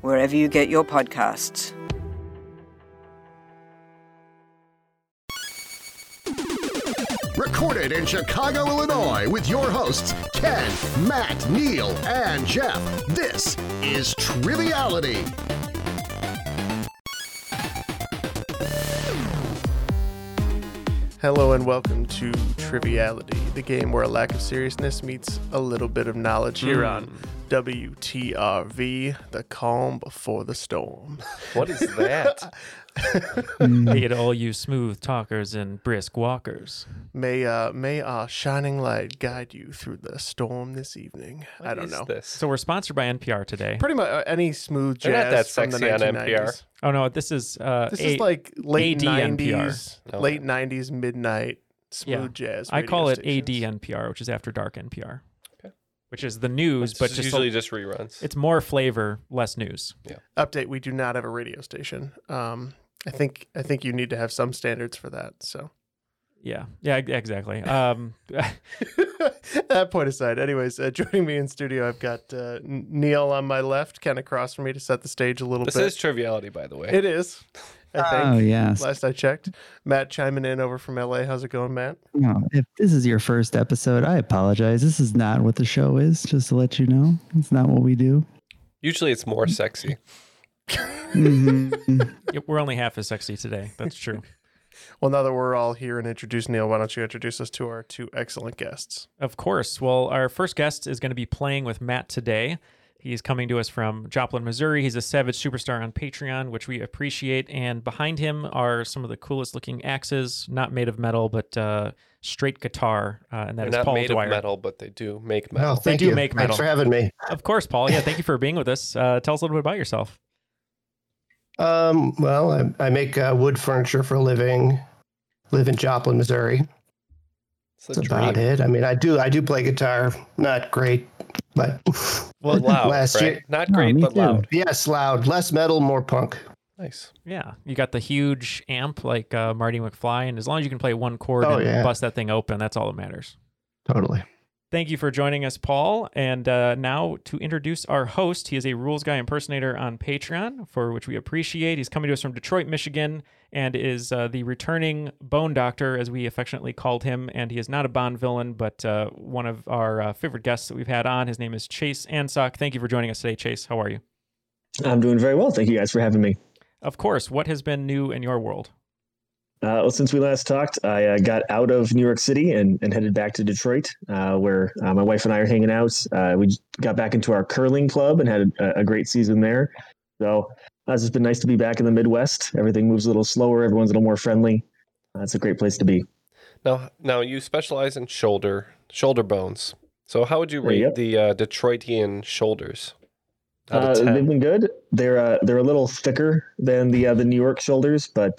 wherever you get your podcasts. Recorded in Chicago, Illinois, with your hosts, Ken, Matt, Neil, and Jeff. This is Triviality. Hello and welcome to Triviality, the game where a lack of seriousness meets a little bit of knowledge here on WTRV, the calm before the storm. What is that? May it all you smooth talkers and brisk walkers. May our shining light guide you through the storm this evening. What I don't know. This? So we're sponsored by NPR today. Pretty much any smooth jazz. They're not that sexy from the 1990s. On NPR. Oh no, this is like late AD 90s, NPR. Late 90s midnight smooth jazz. I call it AD NPR, which is after dark NPR. Which is the news, but just usually just reruns. It's more flavor, less news. Yeah. Update: we do not have a radio station. I think you need to have some standards for that. So. Yeah, exactly. That point aside, anyways, joining me in studio, I've got Neil on my left, kind of across from me to set the stage a little bit. This is Triviality, by the way. It is. I think. Oh, yes. Last I checked. Matt chiming in over from LA. How's it going, Matt? No, if this is your first episode, I apologize. This is not what the show is, just to let you know. It's not what we do. Usually it's more sexy. Mm-hmm. We're only half as sexy today. That's true. Well, now that we're all here and introduced, Neil, why don't you introduce us to our two excellent guests? Of course. Well, our first guest is going to be playing with Matt today. He's coming to us from Joplin, Missouri. He's a Savage Superstar on Patreon, which we appreciate. And behind him are some of the coolest looking axes, not made of metal, but straight guitar. And that They're is Paul Dwyer. Not made of metal, but they do make metal. No, they do make metal. Thanks for having me. Of course, Paul. Yeah, thank you for being with us. Tell us a little bit about yourself. Well, I make wood furniture for a living. Live in Joplin, Missouri. That's about it. I mean, I do play guitar. Not great, but well, loud. Last right? year, not great, but loud. Yes, loud. Less metal, more punk. Nice. Yeah, you got the huge amp like Marty McFly, and as long as you can play one chord and bust that thing open, that's all that matters. Totally. Thank you for joining us, Paul. And now to introduce our host, he is a Rules Guy impersonator on Patreon, for which we appreciate. He's coming to us from Detroit, Michigan, and is the returning Bone Doctor, as we affectionately called him. And he is not a Bond villain, but one of our favorite guests that we've had on. His name is Chase Ansock. Thank you for joining us today, Chase. How are you? I'm doing very well. Thank you guys for having me. Of course. What has been new in your world? Well, since we last talked, I got out of New York City and headed back to Detroit, where my wife and I are hanging out. We got back into our curling club and had a great season there. So it's just been nice to be back in the Midwest. Everything moves a little slower. Everyone's a little more friendly. It's a great place to be. Now you specialize in shoulder bones. So how would you rate the Detroitian shoulders? They've been good. They're a little thicker than the New York shoulders, but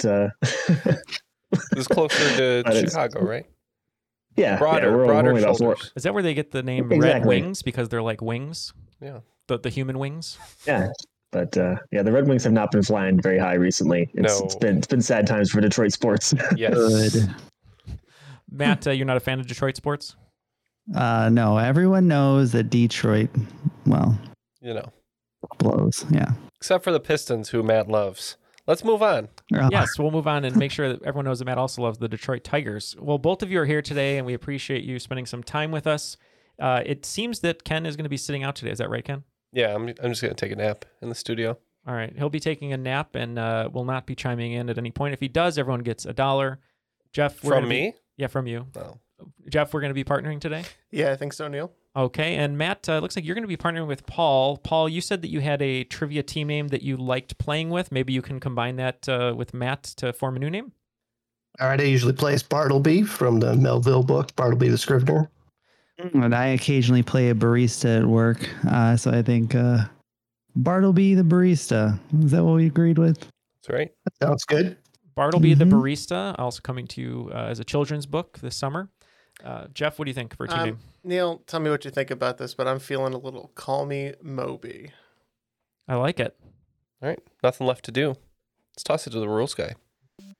it's closer to Chicago, right? Yeah, broader shoulders. Is that where they get the name Red Wings because they're like wings? Yeah, the human wings. Yeah, but the Red Wings have not been flying very high recently. It's been sad times for Detroit sports. Yes, Matt, you're not a fan of Detroit sports? No, everyone knows that Detroit. Well, you know. Blows, yeah. Except for the Pistons, who Matt loves. Let's move on. Yes, we'll move on and make sure that everyone knows that Matt also loves the Detroit Tigers. Well, both of you are here today, and we appreciate you spending some time with us. It seems that Ken is going to be sitting out today. Is that right, Ken? Yeah, I'm just going to take a nap in the studio. All right. He'll be taking a nap and will not be chiming in at any point. If he does, everyone gets $1. Jeff, from me? Yeah, from you. Oh. Jeff, we're going to be partnering today? Yeah, I think so, Neil. Okay, and Matt, looks like you're going to be partnering with Paul. Paul, you said that you had a trivia team name that you liked playing with. Maybe you can combine that with Matt to form a new name? All right, I usually play as Bartleby from the Melville book, Bartleby the Scrivener. And I occasionally play a barista at work, so I think Bartleby the Barista. Is that what we agreed with? That's right. That sounds good. Bartleby the Barista, also coming to you as a children's book this summer. Jeff, what do you think for team name? Neil, tell me what you think about this, but I'm feeling a little Call Me Moby. I like it. All right, nothing left to do. Let's toss it to the rules guy.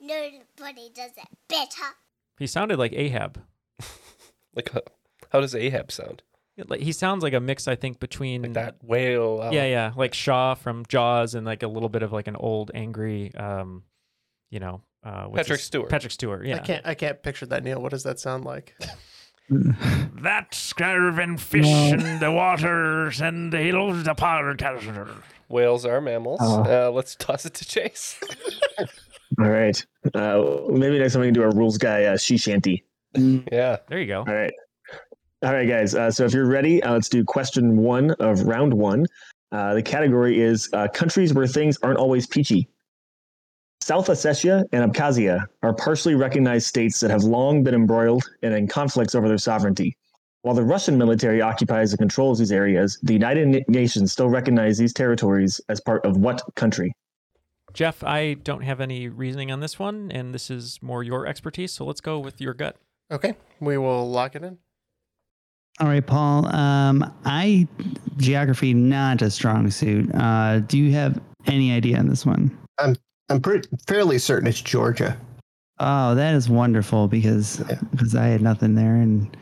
Nobody does it better. He sounded like Ahab. How does Ahab sound? He sounds like a mix, I think, between... Like that whale. Yeah, like Shaw from Jaws and like a little bit of like an old, angry, Patrick Stewart. Patrick Stewart, yeah. I can't picture that, Neil. What does that sound like? That scurving fish in the waters and he loves the powder. Whales are mammals. Let's toss it to Chase. All right. Maybe next time we can do our rules guy, she shanty. Yeah. There you go. All right. All right, guys. So if you're ready, let's do question 1 of round 1. The category is countries where things aren't always peachy. South Ossetia and Abkhazia are partially recognized states that have long been embroiled and in conflicts over their sovereignty. While the Russian military occupies and controls these areas, the United Nations still recognize these territories as part of what country? Jeff, I don't have any reasoning on this one, and this is more your expertise, so let's go with your gut. Okay, we will lock it in. All right, Paul. Geography, not a strong suit. Do you have any idea on this one? I'm fairly certain it's Georgia. Oh, that is wonderful, because I had nothing there, and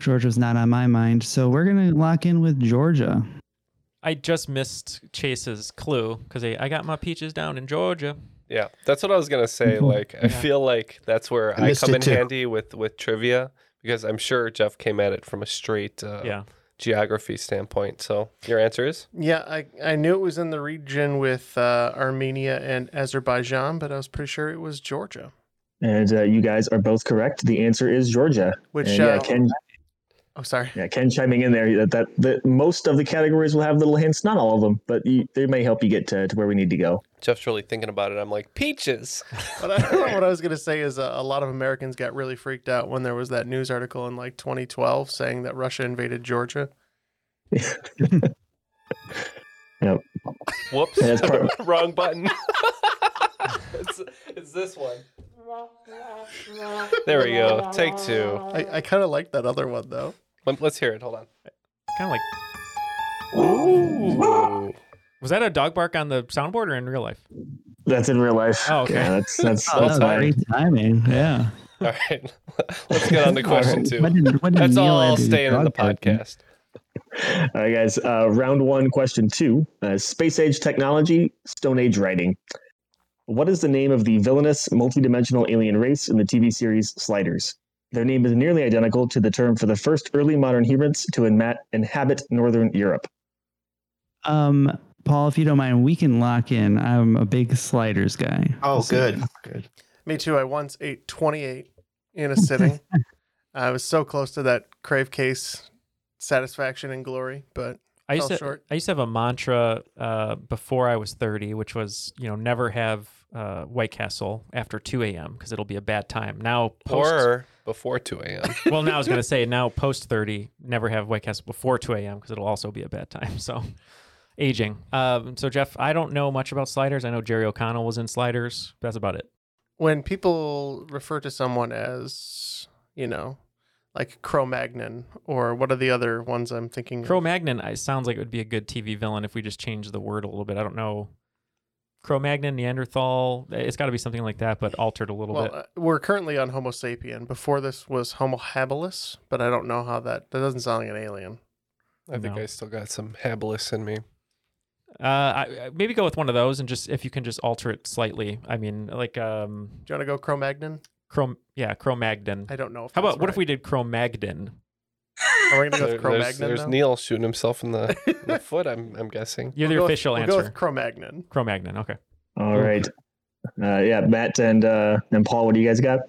Georgia's not on my mind, so we're going to lock in with Georgia. I just missed Chase's clue because I got my peaches down in Georgia. Yeah, that's what I was going to say. Like, I feel like that's where I come in handy with trivia because I'm sure Jeff came at it from a straight geography standpoint. So your answer is? Yeah, I knew it was in the region with Armenia and Azerbaijan, but I was pretty sure it was Georgia. And you guys are both correct. The answer is Georgia. Which Oh, sorry. Yeah, Ken chiming in there that most of the categories will have little hints, not all of them, but they may help you get to where we need to go. Jeff's really thinking about it. I'm like, peaches. What I was going to say is a lot of Americans got really freaked out when there was that news article in like 2012 saying that Russia invaded Georgia. Yep. Whoops. That's wrong button. It's this one. There we go. Take 2. I kind of like that other one, though. Let's hear it. Hold on. Kind of like... Ooh. Was that a dog bark on the soundboard or in real life? That's in real life. Oh, okay. Yeah, that's great timing. Yeah. All right. Let's get on to question 2. When that's all staying in the podcast. All right, guys. Round 1, question 2. Space age technology, Stone Age writing. What is the name of the villainous multidimensional alien race in the TV series Sliders? Their name is nearly identical to the term for the first early modern humans to inhabit northern Europe. Paul, if you don't mind, we can lock in. I'm a big Sliders guy. Oh, so good. Me too. I once ate 28 in a sitting. I was so close to that Crave Case satisfaction and glory, but... I used to have a mantra before I was 30, which was, never have White Castle after 2 a.m. because it'll be a bad time. Now, or before 2 a.m. Well, now I was going to say now post 30, never have White Castle before 2 a.m. because it'll also be a bad time. So aging. So Jeff, I don't know much about Sliders. I know Jerry O'Connell was in Sliders. That's about it. When people refer to someone as, like Cro-Magnon, or what are the other ones I'm thinking of? Cro-Magnon sounds like it would be a good TV villain if we just change the word a little bit. I don't know. Cro-Magnon, Neanderthal, it's got to be something like that, but altered a little bit. We're currently on Homo sapien. Before this was Homo habilis, but I don't know how that doesn't sound like an alien. I think I still got some habilis in me. I maybe go with one of those, and just if you can just alter it slightly. I mean, like, do you want to go Cro-Magnon? Cro-Magnon. I don't know. If how about right. What if we did Cro-Magnon? Are we gonna go with Cro-Magnon? There's Neil shooting himself in the foot. I'm guessing. You're the official answer. We'll go with Cro-Magnon. Cro-Magnon. Okay. All right. Yeah, Matt and Paul. What do you guys got?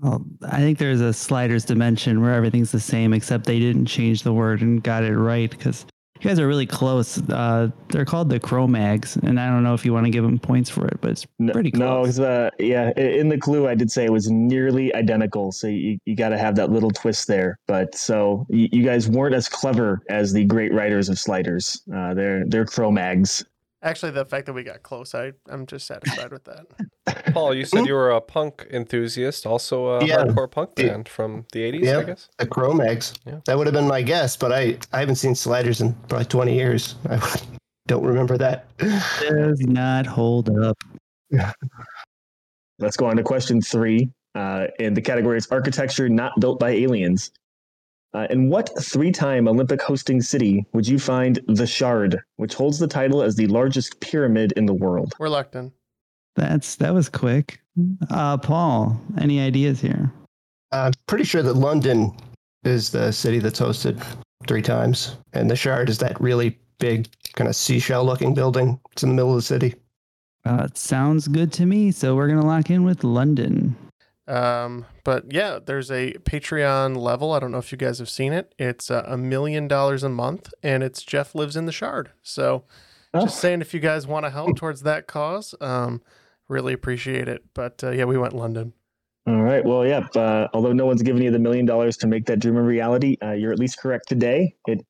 Well, I think there's a Sliders dimension where everything's the same, except they didn't change the word and got it right because you guys are really close. They're called the Cro-Mags, and I don't know if you want to give them points for it, but it's pretty close. No, because in the clue I did say it was nearly identical, so you got to have that little twist there. But so you guys weren't as clever as the great writers of Sliders. They're Cro-Mags. Actually, the fact that we got close, I'm just satisfied with that. Paul, you said you were a punk enthusiast, also a hardcore punk band from the 80s, I guess? The Cro-Mags. Yeah. That would have been my guess, but I haven't seen Sliders in probably 20 years. I don't remember that. Does not hold up. Let's go on to question 3. In the category, it's architecture not built by aliens. In what three-time Olympic hosting city would you find the Shard, which holds the title as the largest pyramid in the world? We're locked in. That was quick. Paul, any ideas here? I'm pretty sure that London is the city that's hosted 3 times, and the Shard is that really big kind of seashell-looking building. It's in the middle of the city. It sounds good to me, so we're going to lock in with London. But yeah, there's a Patreon level. I don't know if you guys have seen it. It's $1 million a month, and it's Jeff Lives in the Shard. So just saying, if you guys want to help towards that cause, really appreciate it. But yeah, we went London. All right. Well, yeah. Although no one's given you the $1 million to make that dream a reality, you're at least correct today. It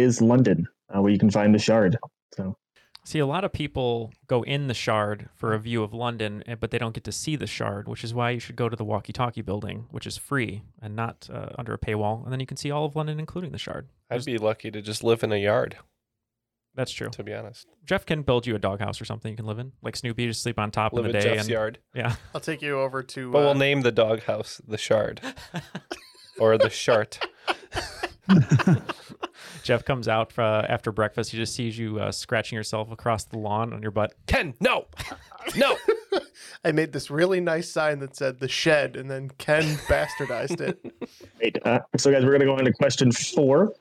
is London where you can find the Shard. So. See, a lot of people go in the Shard for a view of London, but they don't get to see the Shard, which is why you should go to the walkie-talkie building, which is free and not under a paywall. And then you can see all of London, including the Shard. I'd be lucky to just live in a yard. That's true. To be honest. Jeff can build you a doghouse or something you can live in. Like Snoopy, just sleep on top live in the day. Jeff's yard. Yeah. I'll take you over to... But we'll name the doghouse the Shard. Or the Shart. Jeff comes out after breakfast. He just sees you scratching yourself across the lawn on your butt. Ken, no! No! I made this really nice sign that said the shed, and then Ken bastardized it. Wait, so guys, we're going to go into question 4.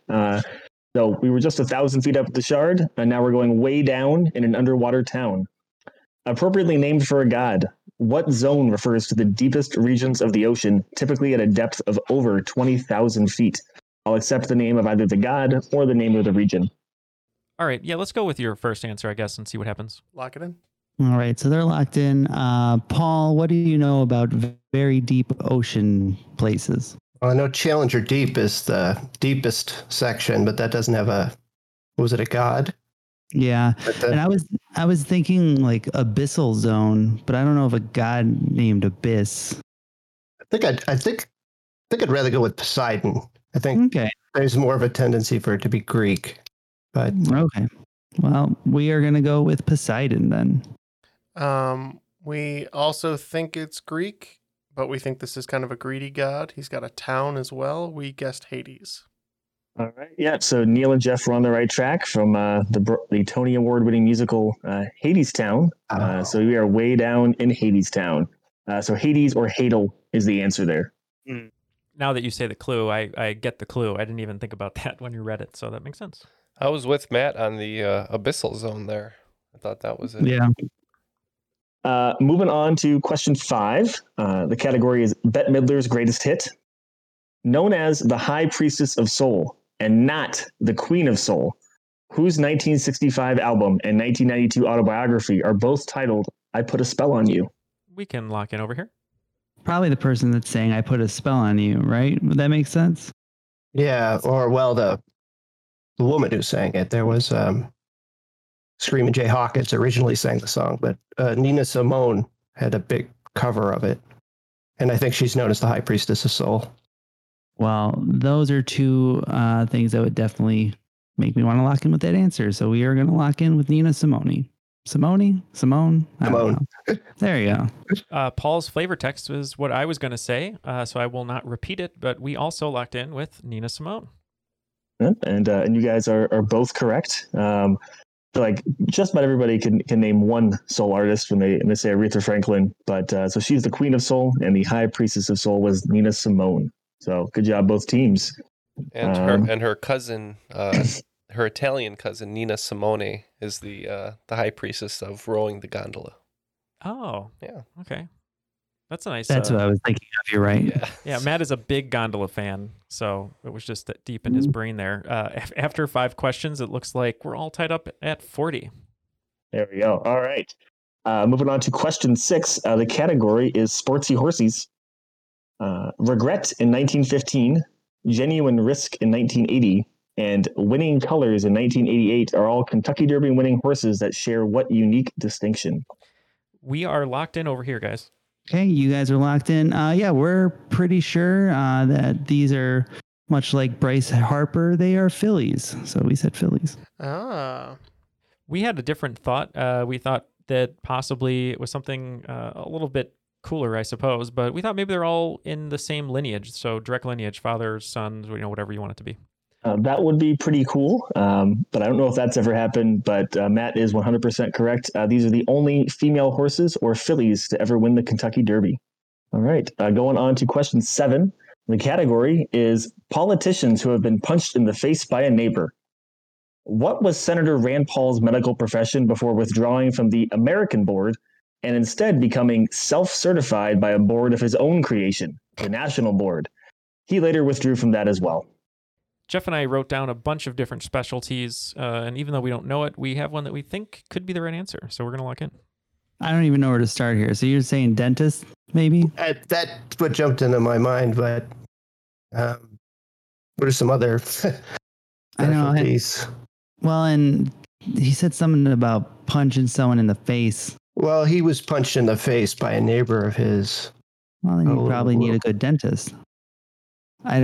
So we were just 1,000 feet up the Shard, and now we're going way down in an underwater town. Appropriately named for a god, what zone refers to the deepest regions of the ocean, typically at a depth of over 20,000 feet? I'll accept the name of either the god or the name of the region. All right. Yeah, let's go with your first answer, I guess, and see what happens. Lock it in. All right. So they're locked in. Paul, what do you know about very deep ocean places? Well, I know Challenger Deep is the deepest section, but that doesn't have a god? Yeah. And I was thinking like abyssal zone, but I don't know of a god named Abyss. I think I'd rather go with Poseidon. I think there's more of a tendency for it to be Greek. But okay. Well, we are going to go with Poseidon then. We also think it's Greek, but we think this is kind of a greedy god. He's got a town as well. We guessed Hades. All right. Yeah. So Neil and Jeff were on the right track from the Tony Award-winning musical Hadestown. So we are way down in Hadestown. So Hades or Hadel is the answer there. Mm. Now that you say the clue, I get the clue. I didn't even think about that when you read it, so that makes sense. I was with Matt on the abyssal zone there. I thought that was it. Yeah. Moving on to question 5. The category is Bette Midler's greatest hit. Known as the High Priestess of Soul and not the Queen of Soul, whose 1965 album and 1992 autobiography are both titled I Put a Spell on You? We can lock in over here. Probably the person that's saying I put a spell on you, right? Would that make sense? Yeah, or well, the woman who sang it. There was Screamin' Jay Hawkins originally sang the song, but Nina Simone had a big cover of it. And I think she's known as the High Priestess of Soul. Well, those are two things that would definitely make me want to lock in with that answer. So we are going to lock in with Nina Simone. Simone. There you go. Paul's flavor text was what I was going to say, so I will not repeat it. But we also locked in with Nina Simone. Yep, and you guys are both correct. Like just about everybody can name one soul artist when they say Aretha Franklin. But so she's the queen of soul, and the high priestess of soul was Nina Simone. So good job, both teams. And her cousin. Her Italian cousin Nina Simone is the high priestess of rowing the gondola. Oh, yeah, okay, that's a nice. That's what I was thinking of. You're right. Yeah. Matt is a big gondola fan, so it was just that deep in his brain there. After 5 questions, it looks like we're all tied up at 40. There we go. All right, moving on to question 6. The category is sportsy horsies. Regret in 1915, genuine risk in 1980. And winning colors in 1988 are all Kentucky Derby winning horses that share what unique distinction? We are locked in over here, guys. Okay, you guys are locked in. Yeah, we're pretty sure that these are much like Bryce Harper. They are fillies. So we said fillies. Ah, we had a different thought. We thought that possibly it was something a little bit cooler, I suppose. But we thought maybe they're all in the same lineage. So direct lineage, father, sons, whatever you want it to be. That would be pretty cool, but I don't know if that's ever happened, but Matt is 100% correct. These are the only female horses or fillies to ever win the Kentucky Derby. All right, going on to question 7. The category is politicians who have been punched in the face by a neighbor. What was Senator Rand Paul's medical profession before withdrawing from the American board and instead becoming self-certified by a board of his own creation, the National Board? He later withdrew from that as well. Jeff and I wrote down a bunch of different specialties, and even though we don't know it, we have one that we think could be the right answer, so we're going to lock in. I don't even know where to start here. So you're saying dentist, maybe? That's what jumped into my mind, but what are some other specialties? I know. Well, and he said something about punching someone in the face. Well, he was punched in the face by a neighbor of his. Well, then you probably need a good dentist. I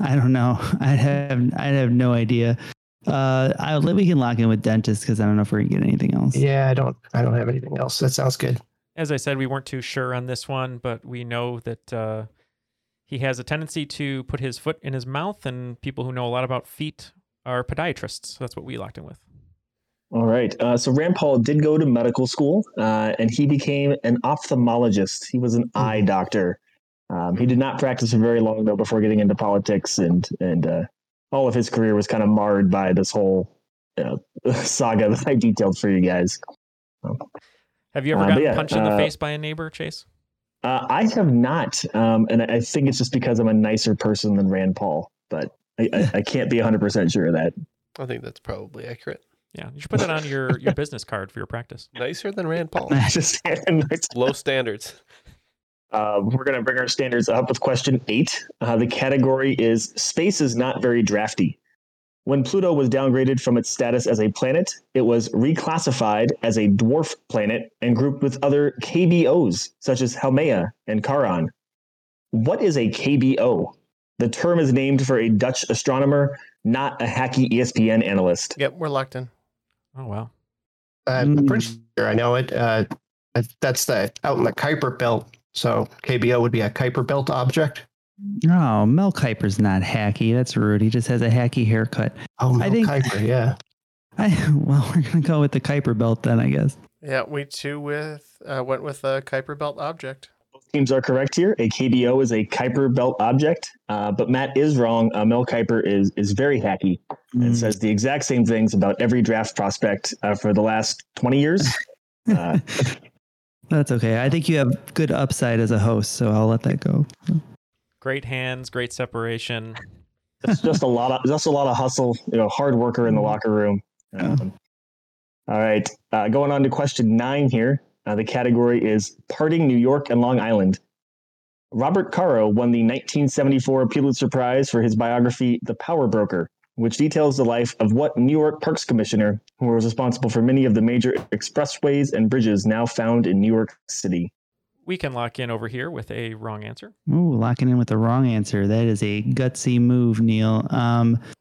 don't know. I'd have no idea. We can lock in with dentists because I don't know if we're gonna get anything else. Yeah, I don't have anything else. That sounds good. As I said, we weren't too sure on this one, but we know that he has a tendency to put his foot in his mouth, and people who know a lot about feet are podiatrists. So that's what we locked in with. All right. So Rand Paul did go to medical school, and he became an ophthalmologist. He was an eye doctor. He did not practice for very long, though, before getting into politics, and all of his career was kind of marred by this whole saga that I detailed for you guys. Have you ever gotten punched in the face by a neighbor, Chase? I have not, and I think it's just because I'm a nicer person than Rand Paul, but I can't be 100% sure of that. I think that's probably accurate. Yeah, you should put that on your business card for your practice. Nicer than Rand Paul. Low standards. We're going to bring our standards up with question 8. The category is space is not very drafty. When Pluto was downgraded from its status as a planet, it was reclassified as a dwarf planet and grouped with other KBOs, such as Haumea and Charon. What is a KBO? The term is named for a Dutch astronomer, not a hacky ESPN analyst. Yep, we're locked in. Oh, wow. I'm pretty sure I know it. That's out in the Kuiper Belt. So KBO would be a Kuiper Belt object. No, Mel Kiper's not hacky. That's rude. He just has a hacky haircut. Oh, Mel Kiper, yeah. We're going to go with the Kuiper Belt then, I guess. Yeah, we too went with a Kuiper Belt object. Both teams are correct here. A KBO is a Kuiper Belt object, but Matt is wrong. Mel Kiper is very hacky and says the exact same things about every draft prospect for the last 20 years. That's okay. I think you have good upside as a host, so I'll let that go. Great hands, great separation. It's just a lot of hustle. Hard worker in the locker room. All right, going on to question 9 here. The category is parting New York and Long Island. Robert Caro won the 1974 Pulitzer Prize for his biography "The Power Broker," which details the life of what New York Parks Commissioner who was responsible for many of the major expressways and bridges now found in New York City. We can lock in over here with a wrong answer. Ooh, locking in with the wrong answer. That is a gutsy move, Neil.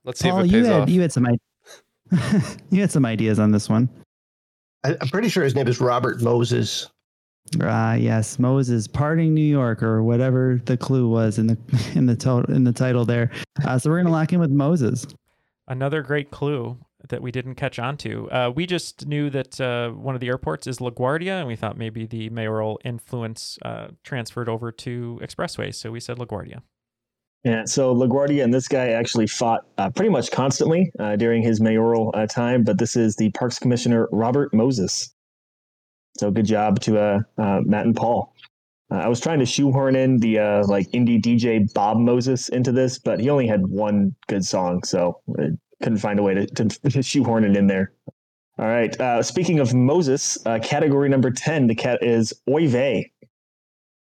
Let's see, Paul, if it pays off. You had some ideas on this one. I'm pretty sure his name is Robert Moses. Yes, Moses parting New York or whatever the clue was in the title there. So we're going to lock in with Moses. Another great clue that we didn't catch on to. We just knew that one of the airports is LaGuardia, and we thought maybe the mayoral influence transferred over to expressways. So we said LaGuardia. Yeah, so LaGuardia and this guy actually fought pretty much constantly during his mayoral time, but this is the Parks Commissioner, Robert Moses. So good job to Matt and Paul. I was trying to shoehorn in the indie DJ Bob Moses into this, but he only had one good song, so I couldn't find a way to shoehorn it in there. All right, speaking of Moses, category number 10, the cat is Oy Vey.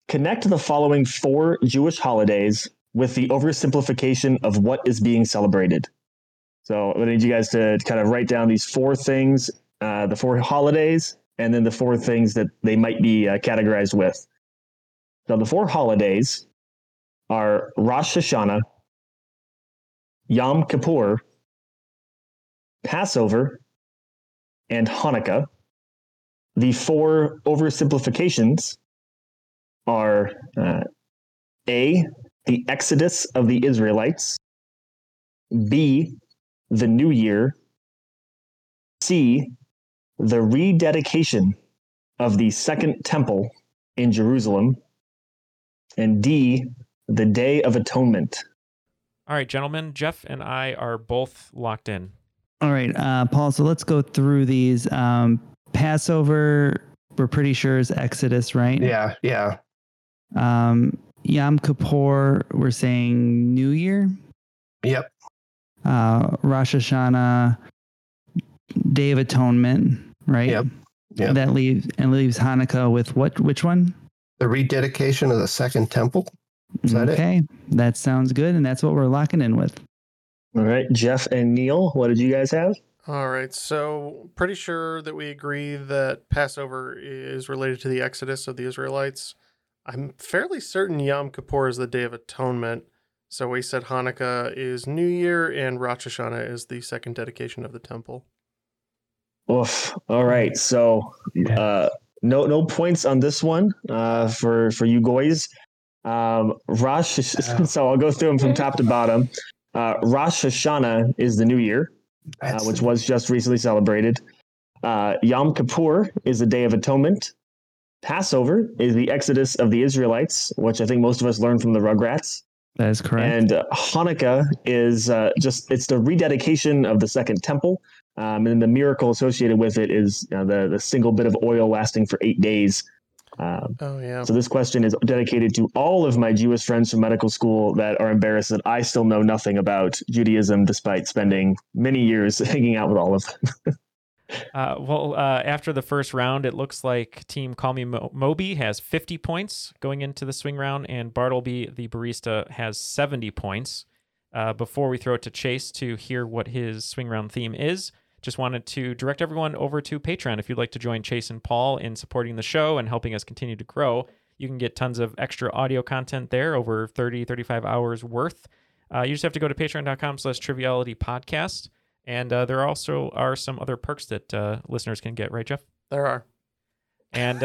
Connect the following four Jewish holidays with the oversimplification of what is being celebrated. So I need you guys to kind of write down these four things, the four holidays, and then the four things that they might be categorized with. So the four holidays are Rosh Hashanah, Yom Kippur, Passover, and Hanukkah. The four oversimplifications are A, the Exodus of the Israelites, B, the New Year, C, the rededication of the Second Temple in Jerusalem, and D, the Day of Atonement. All right, gentlemen, Jeff and I are both locked in. All right, Paul, so let's go through these. Passover, we're pretty sure is Exodus, right? Yeah. Yom Kippur, we're saying New Year? Yep. Rosh Hashanah, Day of Atonement, right? Yep. That leaves Hanukkah with what? Which one? The rededication of the Second Temple. Is that okay? That sounds good, and that's what we're locking in with. All right, Jeff and Neil, what did you guys have? All right, so pretty sure that we agree that Passover is related to the Exodus of the Israelites. I'm fairly certain Yom Kippur is the Day of Atonement, so we said Hanukkah is New Year, and Rosh Hashanah is the second dedication of the temple. Oof. All right. So no points on this one for you guys. So I'll go through them from top to bottom. Rosh Hashanah is the New Year, which was just recently celebrated. Yom Kippur is the Day of Atonement. Passover is the Exodus of the Israelites, which I think most of us learned from the Rugrats. That is correct. And Hanukkah is it's the rededication of the Second Temple. And then the miracle associated with it is the single bit of oil lasting for 8 days. So this question is dedicated to all of my Jewish friends from medical school that are embarrassed that I still know nothing about Judaism, despite spending many years hanging out with all of them. After the first round, it looks like team Call Me Moby has 50 points going into the swing round, and Bartleby the Barista has 70 points. Before we throw it to Chase to hear what his swing round theme is, just wanted to direct everyone over to Patreon. If you'd like to join Chase and Paul in supporting the show and helping us continue to grow, you can get tons of extra audio content there, over 30, 35 hours worth. You just have to go to patreon.com/trivialitypodcast. And there also are some other perks that listeners can get, right, Jeff? There are. And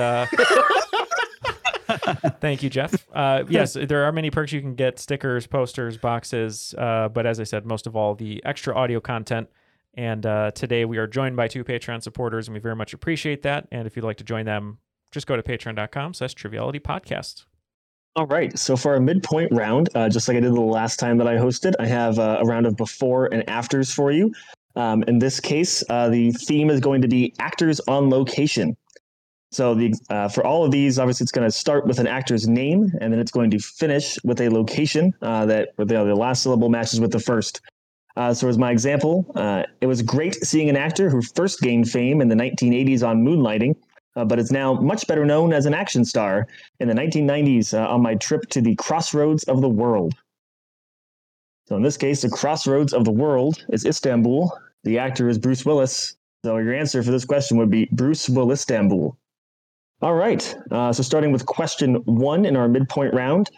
thank you, Jeff. Yes, there are many perks you can get, stickers, posters, boxes. But as I said, most of all, the extra audio content. And today we are joined by two Patreon supporters, and we very much appreciate that. And if you'd like to join them, just go to patreon.com/trivialitypodcast. All right. So for our midpoint round, just like I did the last time that I hosted, I have a round of before and afters for you. In this case, the theme is going to be actors on location. So for all of these, obviously, it's going to start with an actor's name, and then it's going to finish with a location that the last syllable matches with the first. So as my example, it was great seeing an actor who first gained fame in the 1980s on Moonlighting, but is now much better known as an action star in the 1990s on my trip to the crossroads of the world. So in this case, the crossroads of the world is Istanbul. The actor is Bruce Willis. So your answer for this question would be Bruce Willis, Istanbul. All right. So starting with question 1 in our midpoint round,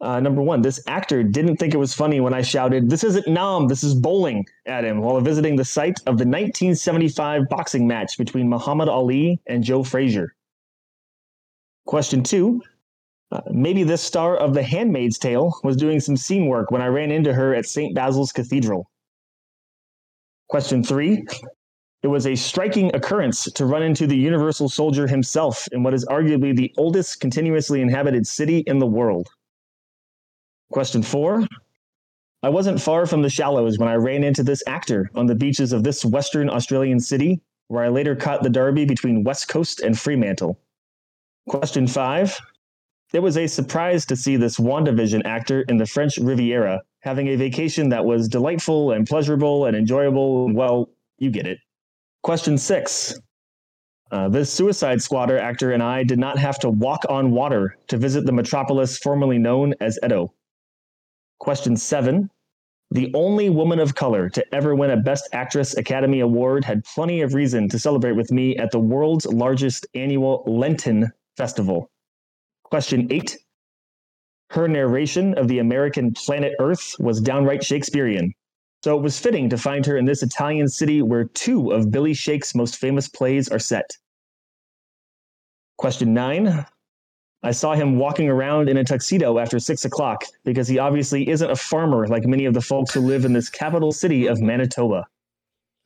Number one, this actor didn't think it was funny when I shouted, "This isn't Nam, this is bowling," at him while visiting the site of the 1975 boxing match between Muhammad Ali and Joe Frazier. Question two, maybe this star of The Handmaid's Tale was doing some scene work when I ran into her at St. Basil's Cathedral. Question three, it was a striking occurrence to run into the Universal Soldier himself in what is arguably the oldest continuously inhabited city in the world. Question four, I wasn't far from the shallows when I ran into this actor on the beaches of this Western Australian city, where I later caught the derby between West Coast and Fremantle. Question five, it was a surprise to see this WandaVision actor in the French Riviera, having a vacation that was delightful and pleasurable and enjoyable. Well, you get it. Question six, this Suicide Squatter actor and I did not have to walk on water to visit the metropolis formerly known as Edo. Question seven, the only woman of color to ever win a Best Actress Academy Award had plenty of reason to celebrate with me at the world's largest annual Lenten festival. Question eight, her narration of the American planet Earth was downright Shakespearean, so it was fitting to find her in this Italian city where two of Billy Shake's most famous plays are set. Question nine, I saw him walking around in a tuxedo after 6 o'clock because he obviously isn't a farmer like many of the folks who live in this capital city of Manitoba.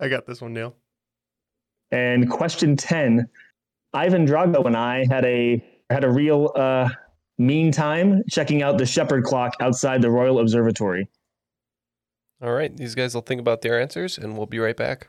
I got this one, Neil. And question 10, Ivan Drago and I had a real mean time checking out the Shepherd clock outside the Royal Observatory. All right, these guys will think about their answers, and we'll be right back.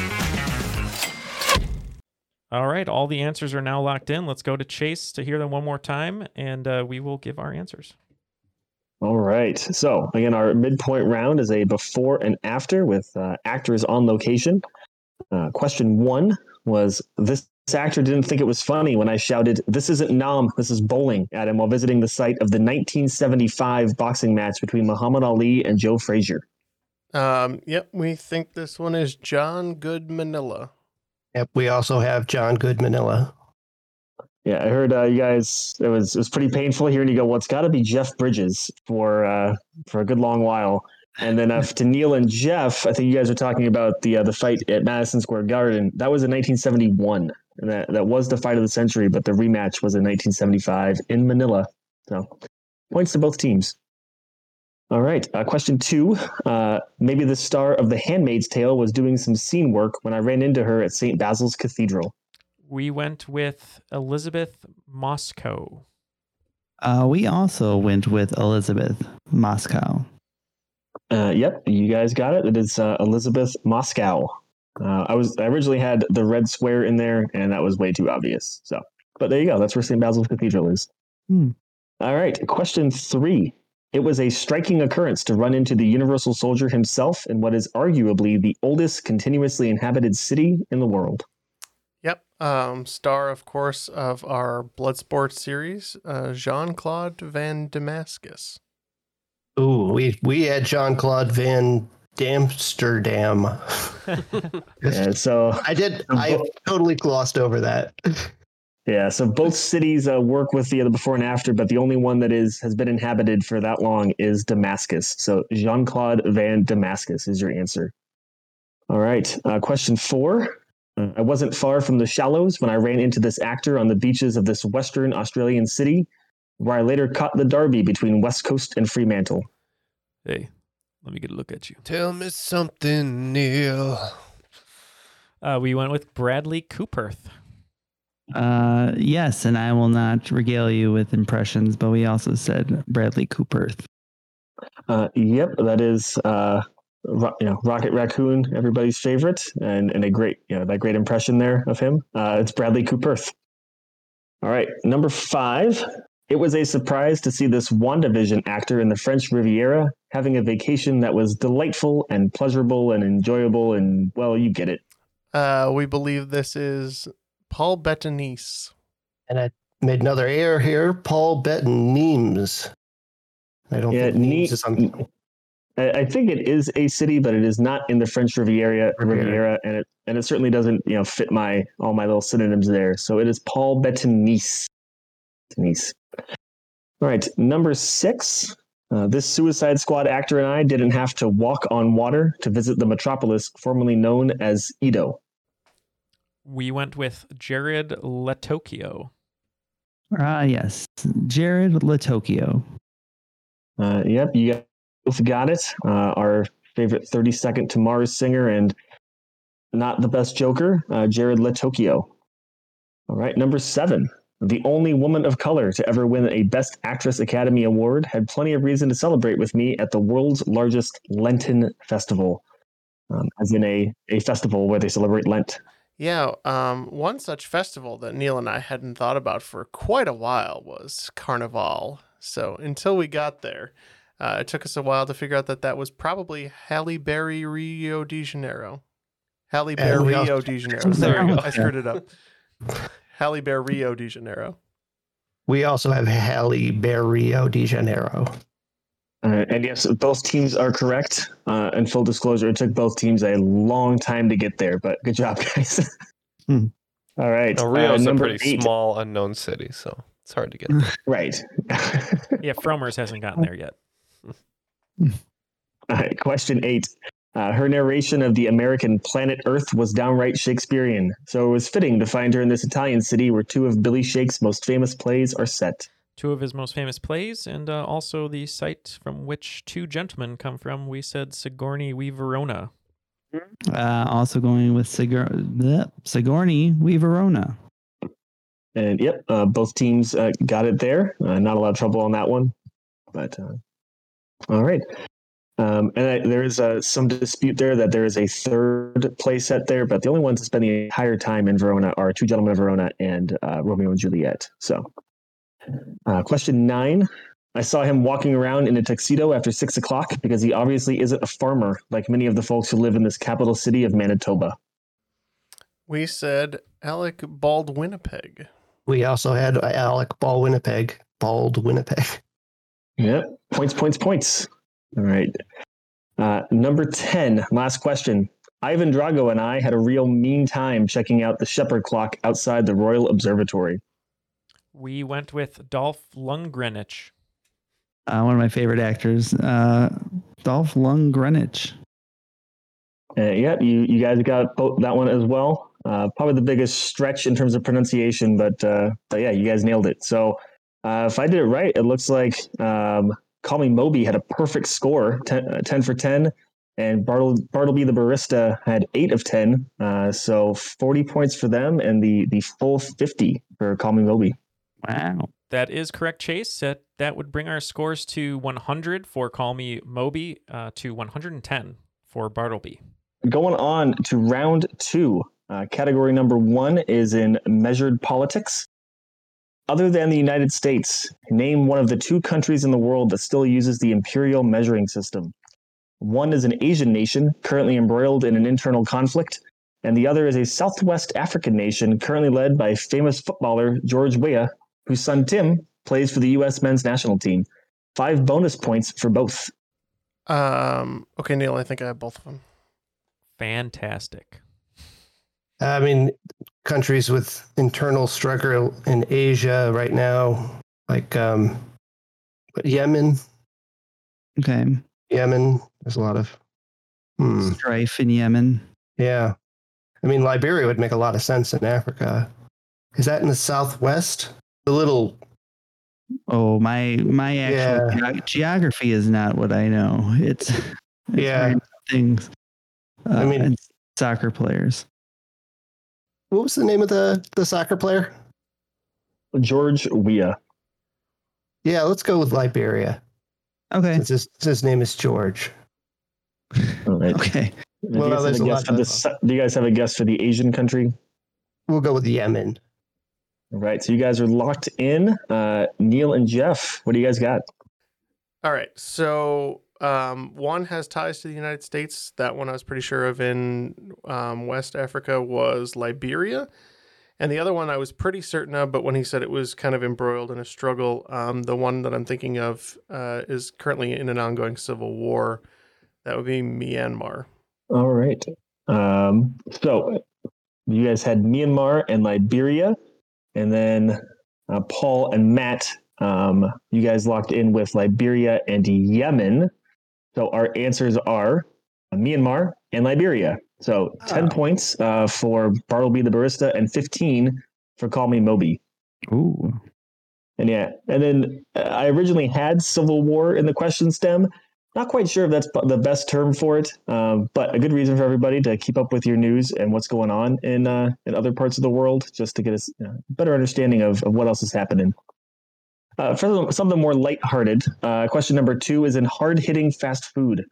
All right, all the answers are now locked in. Let's go to Chase to hear them one more time, and we will give our answers. All right. So, again, our midpoint round is a before and after with actors on location. Question one was, this actor didn't think it was funny when I shouted, "This isn't Nam, this is bowling," at him while visiting the site of the 1975 boxing match between Muhammad Ali and Joe Frazier. Yep, we think this one is John Good Manila. Yep, we also have John Good Manila. Yeah, I heard you guys. It was pretty painful hearing you go, "Well, it's got to be Jeff Bridges" for a good long while, and then to Neil and Jeff, I think you guys were talking about the fight at Madison Square Garden. That was in 1971, and that was the fight of the century. But the rematch was in 1975 in Manila. So, points to both teams. All right. Question two. Maybe the star of The Handmaid's Tale was doing some scene work when I ran into her at St. Basil's Cathedral. We went with Elizabeth Moscow. We also went with Elizabeth Moscow. Yep. You guys got it. It is Elizabeth Moscow. I originally had the red square in there, and that was way too obvious. So, but there you go. That's where St. Basil's Cathedral is. All right. Question three. It was a striking occurrence to run into the Universal Soldier himself in what is arguably the oldest continuously inhabited city in the world. Yep. Star, of course, of our Bloodsport series, Jean-Claude Van Damascus. Ooh, we had Jean-Claude Van Damsterdam. Yeah, so I totally glossed over that. Yeah, so both cities work with the before and after, but the only one that has been inhabited for that long is Damascus. So Jean-Claude Van Damascus is your answer. All right, question four. I wasn't far from the shallows when I ran into this actor on the beaches of this Western Australian city where I later caught the Derby between West Coast and Fremantle. Hey, let me get a look at you. Tell me something, Neil. We went with Bradley Cooperth. Yes, and I will not regale you with impressions, but we also said Bradley Cooperth. Yep, that is Rocket Raccoon, everybody's favorite, and a great that great impression there of him. It's Bradley Cooperth. All right, number 5. It was a surprise to see this WandaVision actor in the French Riviera having a vacation that was delightful and pleasurable and enjoyable and, well, you get it. We believe this is Paul Bettany's. And I made another error here. Paul Bettany's. I think it is a city, but it is not in the French Riviera, and it certainly doesn't fit all my little synonyms there. So it is Paul Bettany's. All right, number 6. This Suicide Squad actor and I didn't have to walk on water to visit the metropolis formerly known as Edo. We went with Jared Letokio. Yes, Jared Letokio. Yep, you guys both got it. Our favorite 30 Second to Mars singer and not the best joker, Jared Letokio. All right, number 7. The only woman of color to ever win a Best Actress Academy Award had plenty of reason to celebrate with me at the world's largest Lenten festival, as in a festival where they celebrate Lent. Yeah, one such festival that Neil and I hadn't thought about for quite a while was Carnival. So until we got there, it took us a while to figure out that was probably Halle Berry, Rio de Janeiro. Halle Berry, Rio de Janeiro. There we go. I screwed it up. Halle Berry, Rio de Janeiro. We also have Halle Berry, Rio de Janeiro. And yes, both teams are correct. And full disclosure, it took both teams a long time to get there, but good job, guys. All right. Now, Rio is a pretty small unknown city, so it's hard to get there. Right. Yeah, Frommer's hasn't gotten there yet. All right, question 8. Her narration of the American planet Earth was downright Shakespearean, so it was fitting to find her in this Italian city where two of Billy Shake's most famous plays are set. Two of his most famous plays, and also the site from which Two Gentlemen come from. We said Sigourney Weaverona. Also going with Sigourney Weaverona. And yep, both teams got it there. Not a lot of trouble on that one. But all right. And there is some dispute there that there is a third play set there, but the only ones that spend the entire time in Verona are Two Gentlemen of Verona and Romeo and Juliet. So question 9, I saw him walking around in a tuxedo after 6:00 because he obviously isn't a farmer like many of the folks who live in this capital city of Manitoba. We said Alec Baldwinipeg. We also had Alec Baldwinipeg. Yep. Points. All right. Number 10, last question. Ivan Drago and I had a real mean time checking out the Shepherd clock outside the Royal Observatory. We went with Dolph Lundgrenich. One of my favorite actors, Dolph Lundgrenich. Yep, you guys got that one as well. Probably the biggest stretch in terms of pronunciation, but yeah, you guys nailed it. So if I did it right, it looks like... Call Me Moby had a perfect score, 10 for 10, and Bartleby the Barista had 8 of 10. So 40 points for them and the full 50 for Call Me Moby. Wow. That is correct, Chase. That would bring our scores to 100 for Call Me Moby, to 110 for Bartleby. Going on to round 2, category number 1 is in measured politics. Other than the United States, name one of the two countries in the world that still uses the imperial measuring system. One is an Asian nation currently embroiled in an internal conflict, and the other is a Southwest African nation currently led by famous footballer George Weah, whose son Tim plays for the U.S. men's national team. 5 bonus points for both. Okay, Neil, I think I have both of them. Fantastic. I mean, countries with internal struggle in Asia right now, like Yemen. Okay. Yemen. There's a lot of strife in Yemen. Yeah. I mean, Liberia would make a lot of sense in Africa. Is that in the Southwest? The little Oh, my actual geography is not what I know. It's things. I mean, soccer players. What was the name of the soccer player? George Weah. Yeah, let's go with Liberia. Okay. His name is George. All right. Okay. Do you guys have a guess for the Asian country? We'll go with Yemen. All right. So you guys are locked in. Neil and Jeff, what do you guys got? All right. So one has ties to the United States. That one I was pretty sure of in West Africa was Liberia. And the other one I was pretty certain of, but when he said it was kind of embroiled in a struggle, the one that I'm thinking of is currently in an ongoing civil war. That would be Myanmar. All right. So you guys had Myanmar and Liberia, and then Paul and Matt, you guys locked in with Liberia and Yemen. So our answers are Myanmar and Liberia. So 10 points for Bartleby the Barista and 15 for Call Me Moby. Ooh. And then I originally had Civil War in the question stem. Not quite sure if that's the best term for it, but a good reason for everybody to keep up with your news and what's going on in other parts of the world, just to get a better understanding of what else is happening. For something more lighthearted, question number 2 is in hard-hitting fast food.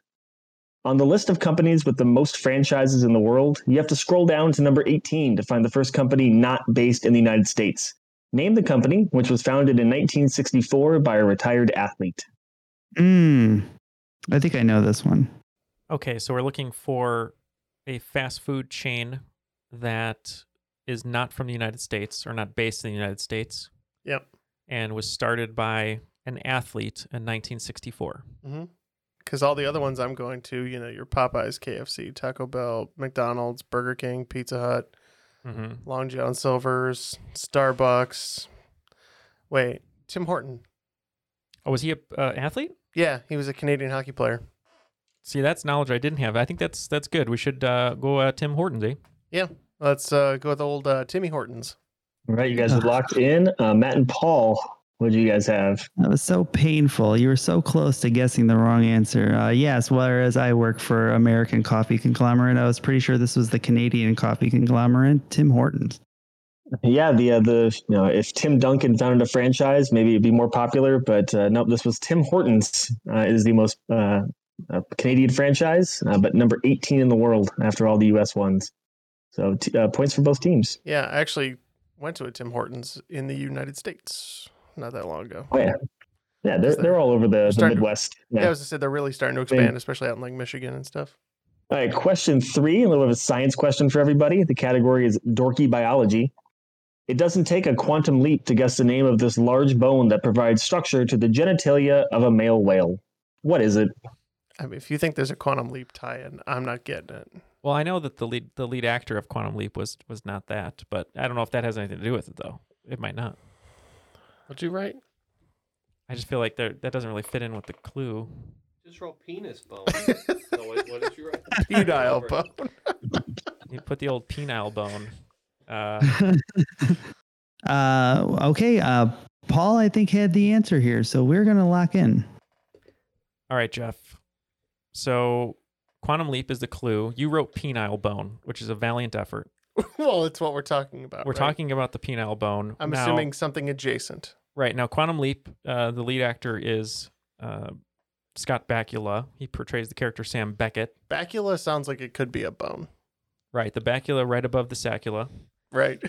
On the list of companies with the most franchises in the world, you have to scroll down to number 18 to find the first company not based in the United States. Name the company, which was founded in 1964 by a retired athlete. I think I know this one. Okay, so we're looking for a fast food chain that is not from the United States or not based in the United States. Yep. And was started by an athlete in 1964. Mm-hmm. Because all the other ones I'm going to, your Popeyes, KFC, Taco Bell, McDonald's, Burger King, Pizza Hut, Long John Silver's, Starbucks. Wait, Tim Horton. Oh, was he an athlete? Yeah, he was a Canadian hockey player. See, that's knowledge I didn't have. I think that's good. We should go Tim Hortons, eh? Yeah, let's go with old Timmy Hortons. All right, you guys are locked in. Matt and Paul, what do you guys have? That was so painful. You were so close to guessing the wrong answer. Yes, whereas I work for American Coffee Conglomerate, I was pretty sure this was the Canadian Coffee Conglomerate, Tim Hortons. Yeah, the if Tim Duncan founded a franchise, maybe it'd be more popular. But nope, this was Tim Hortons is the most Canadian franchise, but number 18 in the world after all the U.S. ones. So points for both teams. Yeah, I actually went to a Tim Hortons in the United States not that long ago. Oh yeah, yeah, they're all over the Midwest. Yeah, as I said, they're really starting to expand, especially out in like Michigan and stuff. All right, question 3, a little bit of a science question for everybody. The category is dorky biology. It doesn't take a quantum leap to guess the name of this large bone that provides structure to the genitalia of a male whale. What is it? I mean, if you think there's a Quantum Leap tie-in, I'm not getting it. Well, I know that the lead actor of Quantum Leap was not that, but I don't know if that has anything to do with it, though. It might not. What'd you write? I just feel like that doesn't really fit in with the clue. Just wrote penis bone. So what did you write? Penile bone. You put the old penile bone. Okay. Paul, I think, had the answer here, so we're going to lock in. All right, Jeff. So Quantum Leap is the clue. You wrote penile bone, which is a valiant effort. Well, it's what we're talking about. We're talking about the penile bone. I'm assuming something adjacent. Right. Now, Quantum Leap, the lead actor is Scott Bakula. He portrays the character Sam Beckett. Bakula sounds like it could be a bone. Right. The bacula right above the saccula. Right.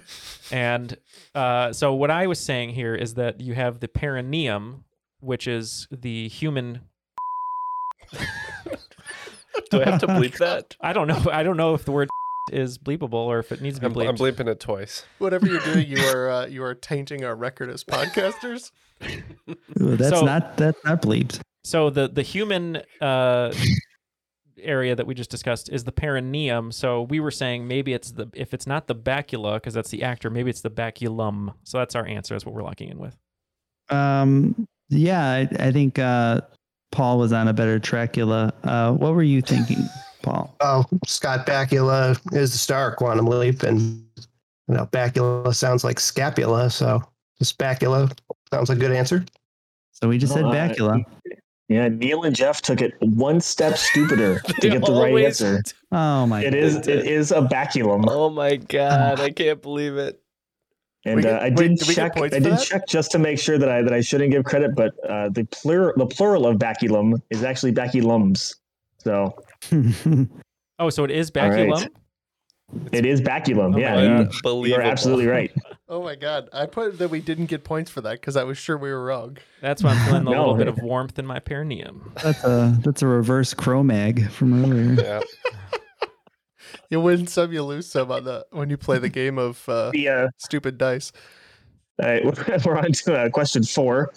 And so what I was saying here is that you have the perineum, which is the human. Do I have to bleep that? I don't know. I don't know if the word is bleepable or if it needs to be bleeped. I'm bleeping it twice. Whatever you're doing, you are tainting our record as podcasters. Ooh, that's not bleeped. So the human area that we just discussed is the perineum. So we were saying maybe it's if it's not the bacula, because that's the actor, maybe it's the baculum. So that's our answer. That's what we're locking in with. Yeah, I think Paul was on a better Dracula. What were you thinking, Paul? Oh, Scott Bakula is the star of Quantum Leap, and Bakula sounds like scapula, so this Bakula sounds like a good answer. So we just said bacula. Yeah, Neil and Jeff took it one step stupider to get the right answer. Oh my! It is a baculum. Oh my god! I can't believe it. And I did check just to make sure that I shouldn't give credit, but the plural of baculum is actually baculums. So. So it is baculum. Right. It is baculum. Yeah, you're absolutely right. Oh my god! I put that we didn't get points for that because I was sure we were wrong. That's why I'm feeling a little bit of warmth in my perineum. That's a reverse Cro-Mag from earlier. Yeah. You win some, you lose some when you play the game of stupid dice. All right, we're on to question 4.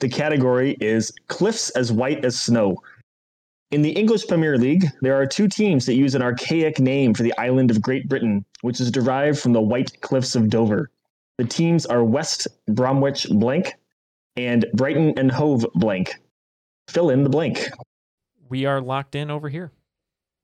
The category is cliffs as white as snow. In the English Premier League, there are 2 teams that use an archaic name for the island of Great Britain, which is derived from the White Cliffs of Dover. The teams are West Bromwich blank and Brighton and Hove blank. Fill in the blank. We are locked in over here.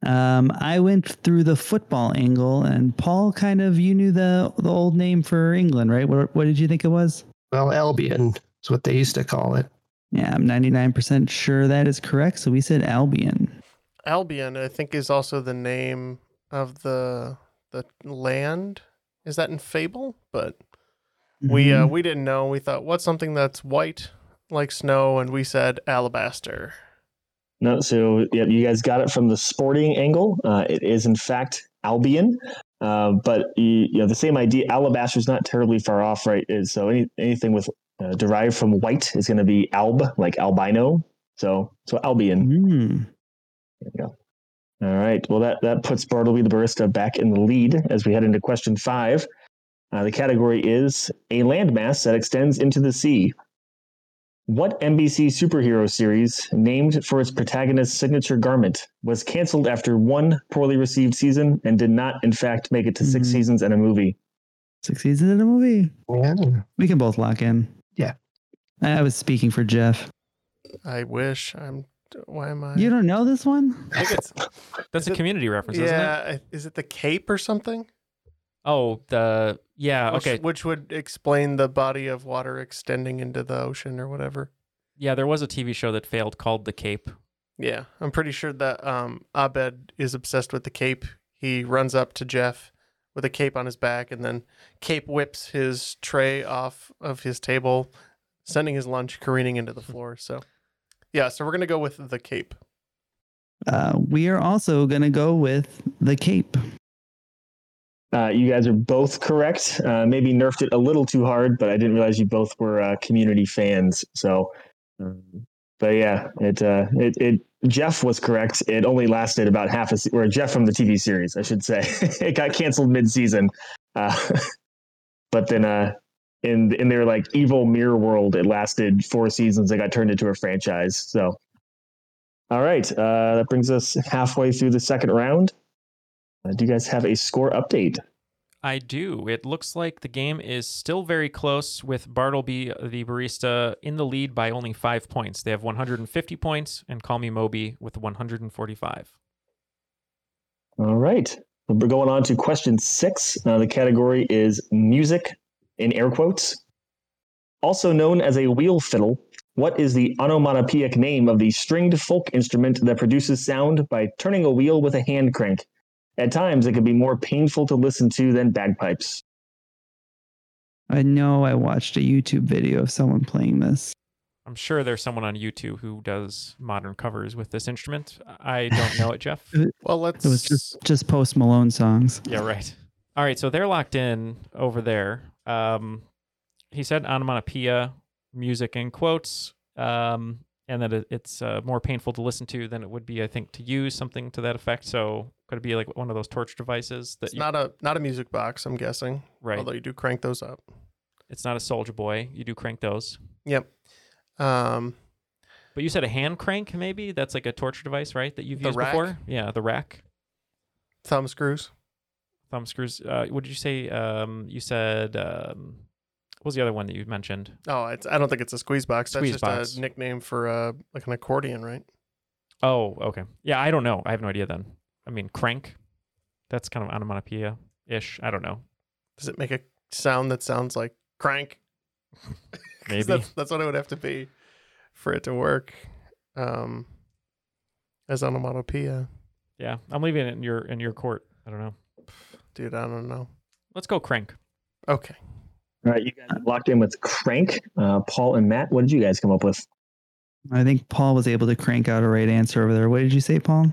I went through the football angle, and Paul, you knew the old name for England, right? What did you think it was? Well, Albion is what they used to call it. Yeah, I'm 99% sure that is correct. So we said Albion. Albion, I think, is also the name of the land. Is that in Fable? But we didn't know. We thought, what's something that's white like snow? And we said alabaster. No, so yeah, you guys got it from the sporting angle. It is in fact Albion, but the same idea. Alabaster is not terribly far off, right? So anything with derived from white is going to be alb, like albino. So Albion. There we go. All right. Well, that puts Bartleby the Barista back in the lead as we head into question 5. The category is a landmass that extends into the sea. What NBC superhero series, named for its protagonist's signature garment, was canceled after 1 poorly received season and did not, in fact, make it to 6 seasons and a movie? 6 seasons and a movie. Yeah. We can both lock in. Yeah. I was speaking for Jeff. I wish. Why am I? You don't know this one? I think that's a community reference, isn't it? Yeah. Is it the Cape or something? Oh, Which would explain the body of water extending into the ocean or whatever. Yeah, there was a TV show that failed called The Cape. Yeah, I'm pretty sure that Abed is obsessed with the Cape. He runs up to Jeff with a cape on his back, and then Cape whips his tray off of his table, sending his lunch careening into the floor. So, yeah, so we're going to go with The Cape. We are also going to go with The Cape. You guys are both correct. Maybe nerfed it a little too hard, but I didn't realize you both were community fans. So, but yeah, Jeff was correct. It only lasted about half a season, or Jeff from the TV series, I should say. It got canceled mid-season. But then in their evil mirror world, it lasted 4 seasons. It got turned into a franchise. So, all right, that brings us halfway through the second round. Do you guys have a score update? I do. It looks like the game is still very close with Bartleby the Barista in the lead by only 5 points. They have 150 points and Call Me Moby with 145. All right. We're going on to question 6. The category is music in air quotes. Also known as a wheel fiddle, what is the onomatopoeic name of the stringed folk instrument that produces sound by turning a wheel with a hand crank? At times, it can be more painful to listen to than bagpipes. I know I watched a YouTube video of someone playing this. I'm sure there's someone on YouTube who does modern covers with this instrument. I don't know it, Jeff. It was just Post Malone songs. Yeah, right. All right, so they're locked in over there. He said onomatopoeia, music in quotes, and that it's more painful to listen to than it would be, I think, to use, something to that effect. So could it be like one of those torch devices? That it's not a music box, I'm guessing. Right. Although you do crank those up. It's not a Soulja Boy. You do crank those. Yep. But you said a hand crank, maybe? That's like a torch device, right, that you've used rack. Before? Yeah, the rack. Thumb screws. What did you say? You said... what was the other one that you mentioned? Oh, I don't think it's a squeeze box. That's just a nickname for like an accordion, right? Oh, okay. Yeah, I don't know. I have no idea then. I mean, crank. That's kind of onomatopoeia-ish. I don't know. Does it make a sound that sounds like crank? Maybe. That's what it would have to be. for it to work as onomatopoeia. Yeah, I'm leaving it in your court. I don't know. Dude, I don't know. Let's go crank. Okay. All right, you guys locked in with crank. Paul and Matt, what did you guys come up with? I think Paul was able to crank out a right answer over there. What did you say, Paul?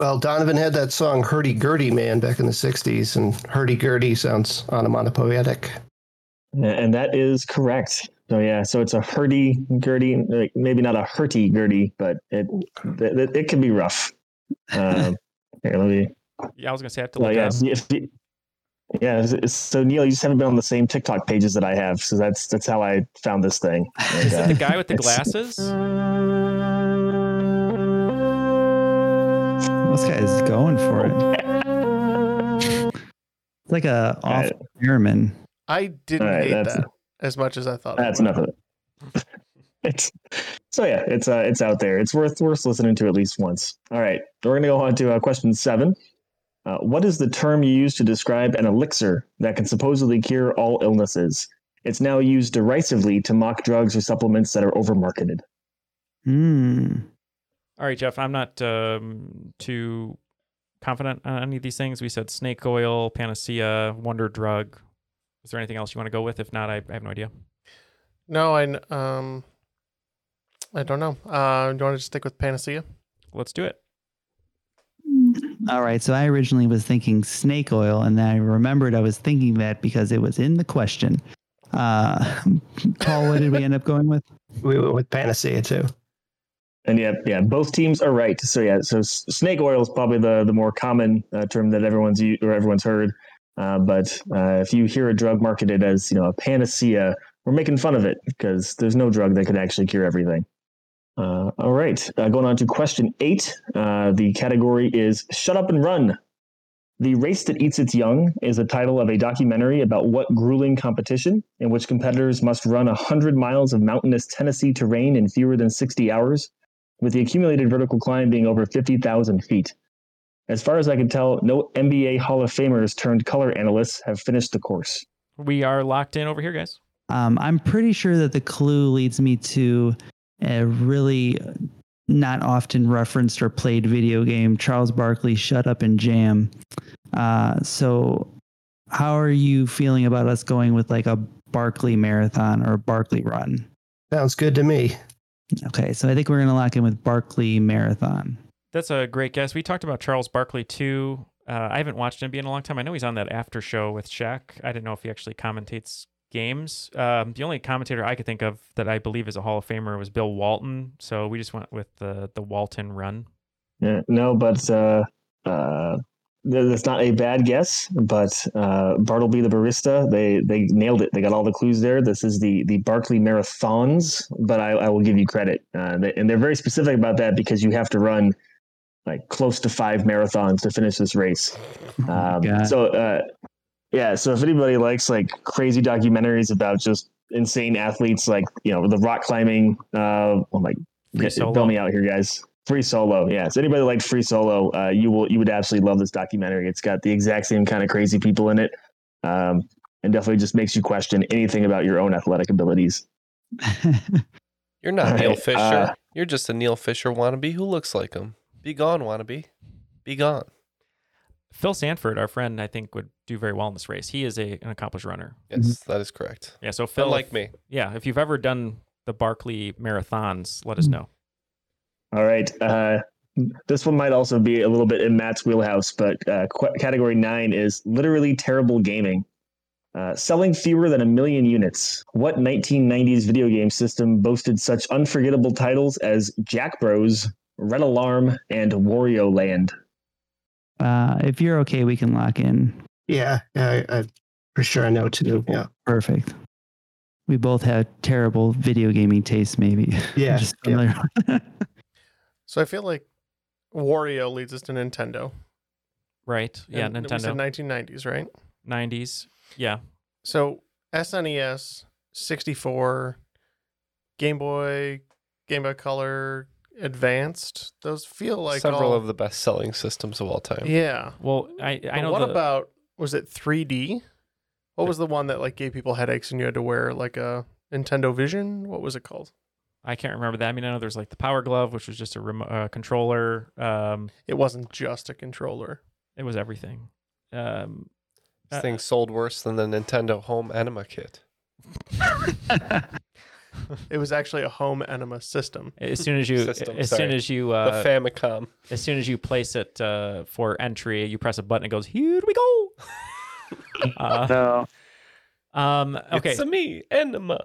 Well, Donovan had that song Hurdy-Gurdy Man back in the 60s, and Hurdy-Gurdy sounds onomatopoetic. And that is correct. So, yeah, so it's a Hurdy-Gurdy, like maybe not a Hurdy-Gurdy, but it can be rough. Here, let me... Yeah, I was going to say I have to look up. Yeah, so Neil, you just haven't been on the same TikTok pages that I have, so that's how I found this thing. And, is it the guy with the glasses? This guy is going for it. It's like a off airman. I didn't hate that as much as I thought. That's enough of it. It's out there. It's worth listening to at least once. All right, we're going to go on to question 7. What is the term you use to describe an elixir that can supposedly cure all illnesses? It's now used derisively to mock drugs or supplements that are overmarketed. All right, Jeff, I'm not too confident on any of these things. We said snake oil, panacea, wonder drug. Is there anything else you want to go with? If not, I have no idea. No, I don't know. Do you want to just stick with panacea? Let's do it. All right, so I originally was thinking snake oil, and then I remembered I was thinking that because it was in the question. Paul, what did we end up going with? We went with panacea, too. And yeah, both teams are right. So yeah, so snake oil is probably the more common term that everyone's heard. But if you hear a drug marketed as a panacea, we're making fun of it because there's no drug that could actually cure everything. All right. Going on to question 8. The category is Shut Up and Run. The Race That Eats Its Young is the title of a documentary about what grueling competition in which competitors must run 100 miles of mountainous Tennessee terrain in fewer than 60 hours, with the accumulated vertical climb being over 50,000 feet. As far as I can tell, no NBA Hall of Famers turned color analysts have finished the course. We are locked in over here, guys. I'm pretty sure that the clue leads me to a really not often referenced or played video game, Charles Barkley, Shut Up and Jam. So how are you feeling about us going with like a Barkley marathon or a Barkley run? Sounds good to me. Okay, so I think we're going to lock in with Barkley marathon. That's a great guess. We talked about Charles Barkley too. I haven't watched NBA in a long time. I know he's on that after show with Shaq. I didn't know if he actually commentates games. The only commentator I could think of that I believe is a Hall of Famer was Bill Walton. So we just went with the Walton run. Yeah, no, but that's not a bad guess. But Bartleby the Barista, they nailed it. They got all the clues there. This is the Barkley Marathons, but I will give you credit. And they're very specific about that because you have to run like close to 5 marathons to finish this race. Yeah, so if anybody likes like crazy documentaries about just insane athletes, like the rock climbing, bail me out here, guys. Free solo, yeah. So anybody likes free solo, you would absolutely love this documentary. It's got the exact same kind of crazy people in it, and definitely just makes you question anything about your own athletic abilities. You're not Neil Fisher. You're just a Neil Fisher wannabe who looks like him. Be gone, wannabe. Be gone. Phil Sanford, our friend, I think would do very well in this race. He is an accomplished runner. Yes, that is correct. Yeah, so Phil, like me. Yeah, if you've ever done the Barkley marathons, let us know. All right. This one might also be a little bit in Matt's wheelhouse, but category 9 is literally terrible gaming. Selling fewer than 1 million units. What 1990s video game system boasted such unforgettable titles as Jack Bros, Red Alarm, and Wario Land? If you're okay, we can lock in. Yeah, I for sure I know what to do. Yeah, perfect. We both have terrible video gaming tastes, maybe. Yeah. So I feel like Wario leads us to Nintendo, right? Yeah, and Nintendo. We said 1990s, right? 90s. Yeah. So SNES, 64, Game Boy, Game Boy Color. Advanced, those feel like several of the best-selling systems of all time. Yeah. Well, I know. What about, was it 3D? What was the one that like gave people headaches and you had to wear like a Nintendo Vision? What was it called? I can't remember that. I mean, I know there's like the Power Glove, which was just a controller. It wasn't just a controller. It was everything. This thing sold worse than the Nintendo Home Enema Kit. It was actually a home enema system. As soon as you the Famicom. As soon as you place it for entry, you press a button. It goes, "Here we go." Okay, it's a me enema.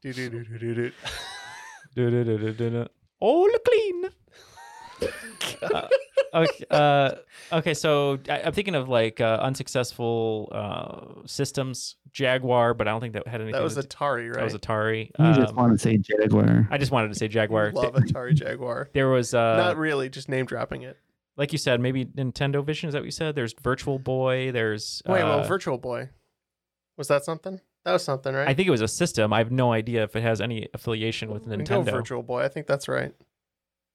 Do do do do do do do do do do do. All clean. Okay, so I'm thinking of like unsuccessful systems, Jaguar, but I don't think that had anything. That was Atari, right? That was Atari. You just wanted to say Jaguar. I just wanted to say Jaguar. Love Atari Jaguar. There was not really, just name dropping it. Like you said, maybe Nintendo Vision. Is that what you said? There's Virtual Boy. There's Virtual Boy. Was that something? That was something, right? I think it was a system. I have no idea if it has any affiliation with Nintendo. Go Virtual Boy. I think that's right.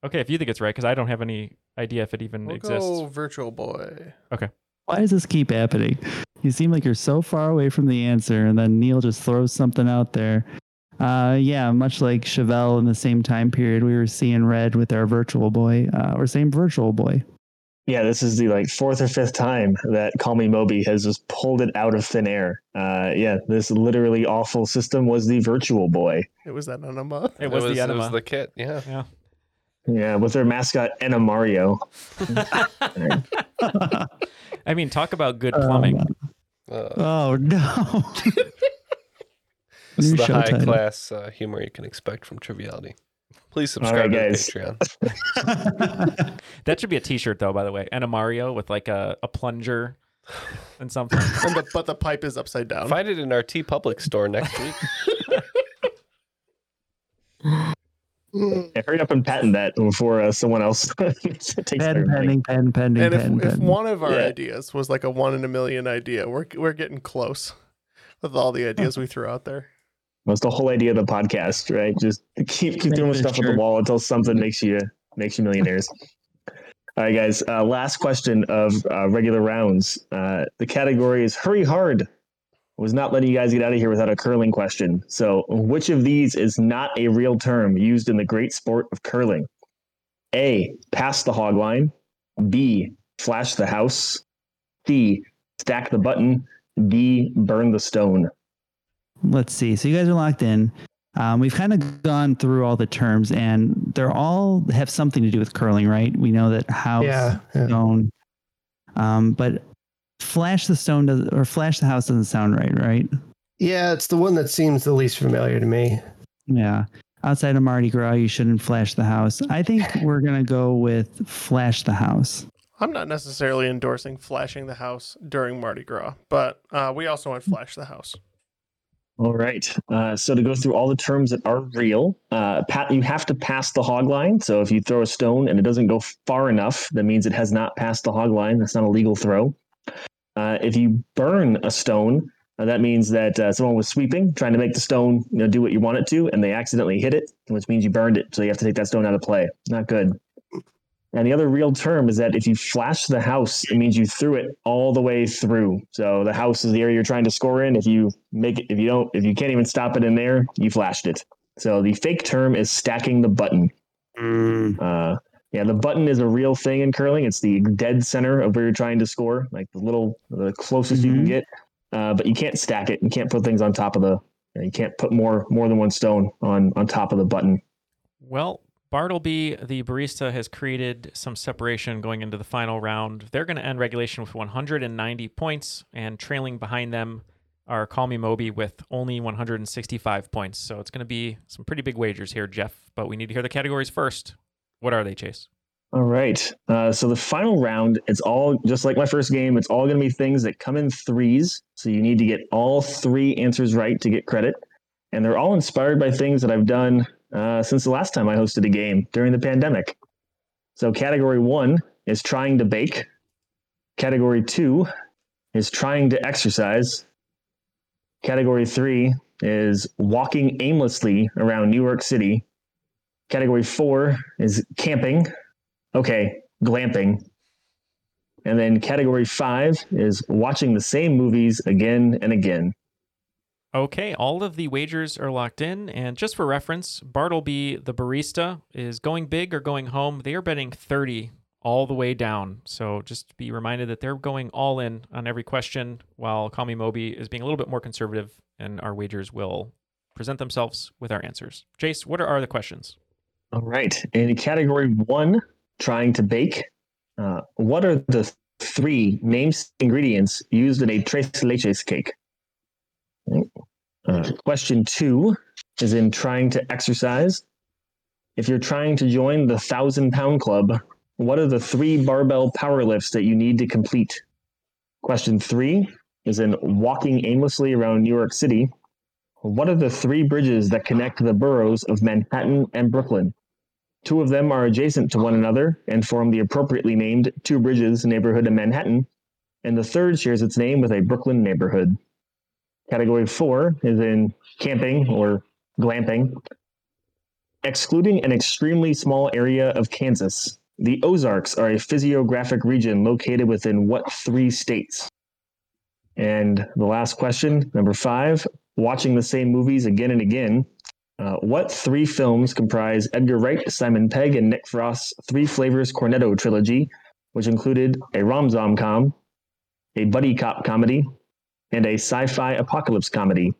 Okay, if you think it's right, because I don't have any idea if it even exists. Go Virtual Boy. Okay. Why does this keep happening? You seem like you're so far away from the answer, and then Neil just throws something out there. Yeah, much like Chevelle in the same time period, we were seeing red with our Virtual Boy, or same Virtual Boy. Yeah, this is the fourth or fifth time that Call Me Moby has just pulled it out of thin air. Yeah, this literally awful system was the Virtual Boy. It was that enema. It was the enema. It was the kit, yeah. Yeah, with their mascot, Enna Mario. I mean, talk about good plumbing. Oh, no. This is the high-class humor you can expect from Triviality. Please subscribe to Patreon. That should be a t-shirt, though, by the way. Enna Mario with, a plunger and something. But the pipe is upside down. Find it in our TeePublic store next week. Yeah, hurry up and patent that before someone else takes their pending. And if one of our ideas was a 1 in a million idea, we're getting close with all the ideas we threw out there. That's the whole idea of the podcast, right? Just keep throwing stuff at the wall until something makes you millionaires. All right, guys. Last question of regular rounds. The category is hurry hard. I was not letting you guys get out of here without a curling question. So which of these is not a real term used in the great sport of curling? A, pass the hog line. B, flash the house. C, stack the button. D, burn the stone. Let's see. So you guys are locked in. We've kind of gone through all the terms, and they're all have something to do with curling, right? We know that house, stone. But flash the stone or flash the house doesn't sound right? Yeah, it's the one that seems the least familiar to me. Yeah. Outside of Mardi Gras, you shouldn't flash the house. I think we're going to go with flash the house. I'm not necessarily endorsing flashing the house during Mardi Gras, but we also want flash the house. All right. So to go through all the terms that are real, you have to pass the hog line. So if you throw a stone and it doesn't go far enough, that means it has not passed the hog line. That's not a legal throw. If you burn a stone, that means that someone was sweeping, trying to make the stone do what you want it to, and they accidentally hit it, which means you burned it. So you have to take that stone out of play. Not good. And the other real term is that if you flash the house, it means you threw it all the way through. So the house is the area you're trying to score in. If you can't even stop it in there, you flashed it. So the fake term is stacking the button. Yeah, the button is a real thing in curling. It's the dead center of where you're trying to score, the closest you can get. But you can't stack it. You can't put things on top of you can't put more than one stone on top of the button. Well, Bartleby the Barista has created some separation going into the final round. They're going to end regulation with 190 points, and trailing behind them are Call Me Moby with only 165 points. So it's going to be some pretty big wagers here, Jeff, but we need to hear the categories first. What are they, Chase? All right. So the final round, it's all just like my first game. It's all going to be things that come in threes. So you need to get all three answers right to get credit. And they're all inspired by things that I've done since the last time I hosted a game during the pandemic. So category 1 is trying to bake. Category 2 is trying to exercise. Category 3 is walking aimlessly around New York City. Category 4 is camping. Okay, glamping. And then category 5 is watching the same movies again and again. Okay, all of the wagers are locked in, and just for reference, Bartleby the Barista is going big or going home. They are betting 30 all the way down, so just be reminded that they're going all in on every question, while Call Me Moby is being a little bit more conservative, and our wagers will present themselves with our answers. Jace, what are the questions? All right, in category one, trying to bake, what are the three named ingredients used in a tres leches cake? Question two is in trying to exercise. If you're trying to join the 1,000-pound club, what are the three barbell power lifts that you need to complete? Question three is in walking aimlessly around New York City. What are the three bridges that connect the boroughs of Manhattan and Brooklyn? Two of them are adjacent to one another and form the appropriately named Two Bridges neighborhood in Manhattan, and the third shares its name with a Brooklyn neighborhood. Category four is in camping or glamping. Excluding an extremely small area of Kansas, the Ozarks are a physiographic region located within what three states? And the last question, number five, watching the same movies again and again. What three films comprise Edgar Wright, Simon Pegg, and Nick Frost's Three Flavors Cornetto trilogy, which included a rom-com, a buddy cop comedy, and a sci-fi apocalypse comedy.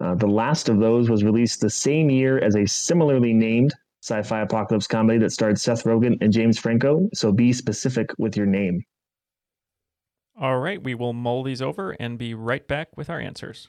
The last of those was released the same year as a similarly named sci-fi apocalypse comedy that starred Seth Rogen and James Franco, so be specific with your name. All right, we will mull these over and be right back with our answers.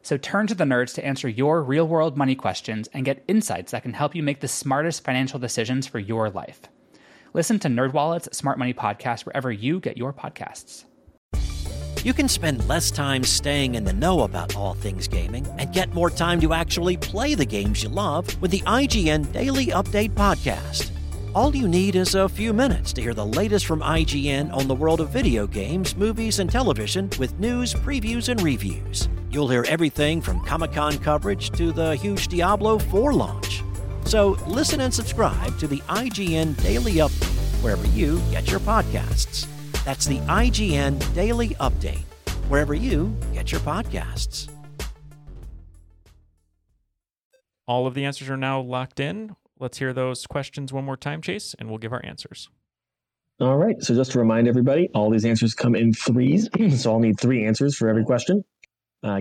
So turn to the nerds to answer your real-world money questions and get insights that can help you make the smartest financial decisions for your life. Listen to NerdWallet's Smart Money Podcast wherever you get your podcasts. You can spend less time staying in the know about all things gaming and get more time to actually play the games you love with the IGN Daily Update Podcast. All you need is a few minutes to hear the latest from IGN on the world of video games, movies, and television with news, previews, and reviews. You'll hear everything from Comic-Con coverage to the huge Diablo 4 launch. So listen and subscribe to the IGN Daily Update wherever you get your podcasts. That's the IGN Daily Update, wherever you get your podcasts. All of the answers are now locked in. Let's hear those questions one more time, Chase, and we'll give our answers. All right. So just to remind everybody, all these answers come in threes. So I'll need three answers for every question.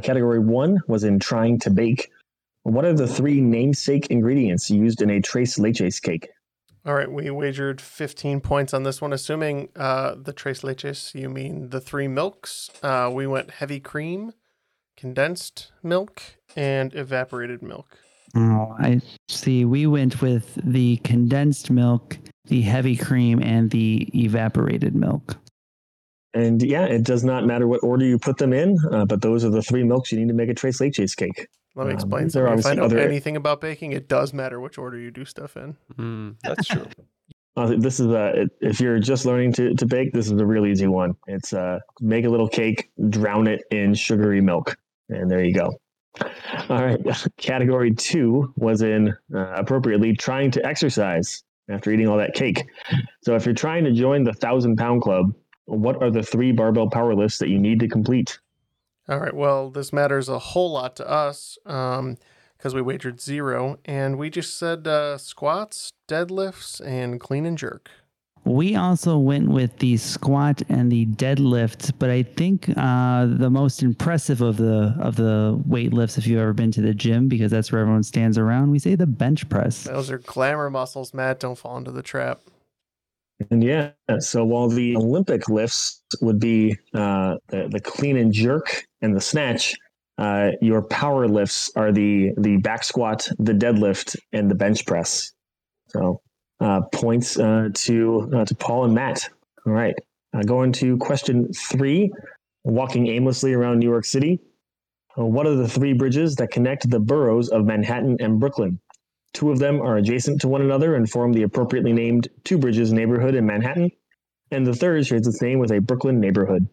Category one was in trying to bake. What are the three namesake ingredients used in a tres leches cake? All right, we wagered 15 points on this one, assuming the tres leches, you mean the three milks. We went heavy cream, condensed milk, and evaporated milk. Oh, I see. We went with the condensed milk, the heavy cream, and the evaporated milk. And yeah, it does not matter what order you put them in, but those are the three milks you need to make a tres leches cake. Let me explain. If I know anything about baking, it does matter which order you do stuff in. That's true. This is if you're just learning to bake, this is a real easy one. It's make a little cake, drown it in sugary milk, and there you go. All right. Category two was in appropriately trying to exercise after eating all that cake. So if you're trying to join the 1,000-pound club, what are the three barbell power lifts that you need to complete? All right, well, this matters a whole lot to us because we wagered zero, and we just said squats, deadlifts, and clean and jerk. We also went with the squat and the deadlift, but I think the most impressive of the weight lifts, if you've ever been to the gym, because that's where everyone stands around, we say the bench press. Those are glamour muscles, Matt. Don't fall into the trap. And yeah, so while the Olympic lifts would be the clean and jerk and the snatch, your power lifts are the back squat, the deadlift, and the bench press. So points to Paul and Matt. All right, going to question 3. Walking aimlessly around New York City. What are the 3 bridges that connect the boroughs of Manhattan and Brooklyn? 2 of them are adjacent to one another and form the appropriately named Two Bridges neighborhood in Manhattan, and the third shares its name with a Brooklyn neighborhood.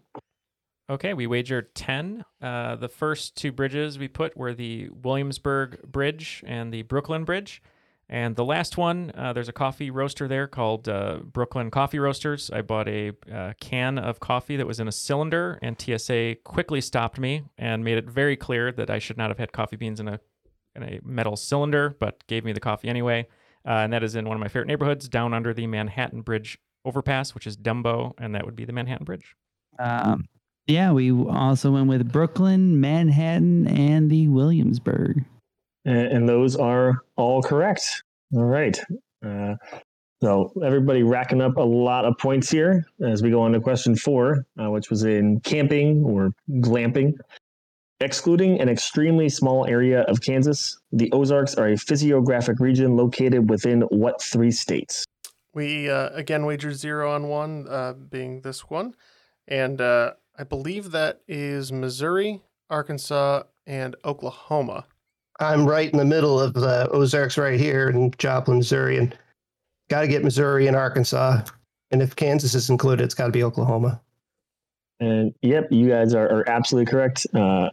Okay, we wagered 10. The first 2 bridges we put were the Williamsburg Bridge and the Brooklyn Bridge. And the last one, there's a coffee roaster there called Brooklyn Coffee Roasters. I bought a can of coffee that was in a cylinder, and TSA quickly stopped me and made it very clear that I should not have had coffee beans in a metal cylinder, but gave me the coffee anyway. And that is in one of my favorite neighborhoods, down under the Manhattan Bridge overpass, which is Dumbo, and that would be the Manhattan Bridge. Yeah, we also went with Brooklyn, Manhattan, and the Williamsburg. And those are all correct. All right. So everybody racking up a lot of points here as we go on to question 4, which was in camping or glamping. Excluding an extremely small area of Kansas, the Ozarks are a physiographic region located within what 3 states? We, again, wagered 0 on 1, being this one. And I believe that is Missouri, Arkansas, and Oklahoma. I'm right in the middle of the Ozarks right here in Joplin, Missouri, and got to get Missouri and Arkansas. And if Kansas is included, it's got to be Oklahoma. And yep, you guys are absolutely correct.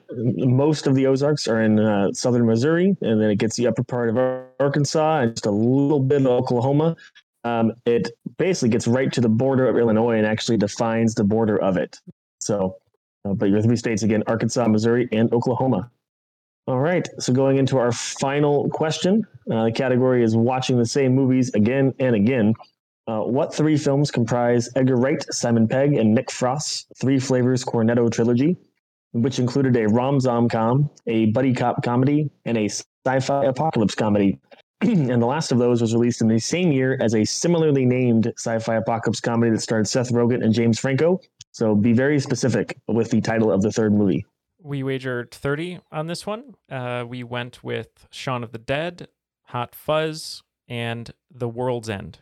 Most of the Ozarks are in southern Missouri, and then it gets the upper part of Arkansas and just a little bit of Oklahoma. It basically gets right to the border of Illinois and actually defines the border of it. So, but your 3 states again, Arkansas, Missouri, and Oklahoma. All right, so going into our final question, the category is watching the same movies again and again. What 3 films comprise Edgar Wright, Simon Pegg, and Nick Frost's Three Flavors Cornetto Trilogy, which included a rom-com, a buddy cop comedy, and a sci-fi apocalypse comedy? And the last of those was released in the same year as a similarly named sci-fi apocalypse comedy that starred Seth Rogen and James Franco. So be very specific with the title of the 3rd movie. We wagered 30 on this one. We went with Shaun of the Dead, Hot Fuzz, and The World's End.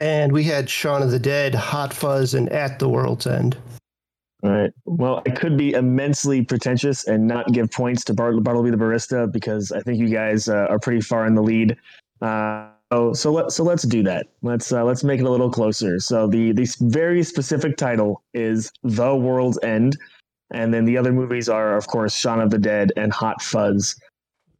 And we had Shaun of the Dead, Hot Fuzz, and At the World's End. All right. Well, I could be immensely pretentious and not give points to Bartleby the Barista because I think you guys are pretty far in the lead. So let's do that. Let's make it a little closer. So the very specific title is The World's End. And then the other movies are, of course, Shaun of the Dead and Hot Fuzz.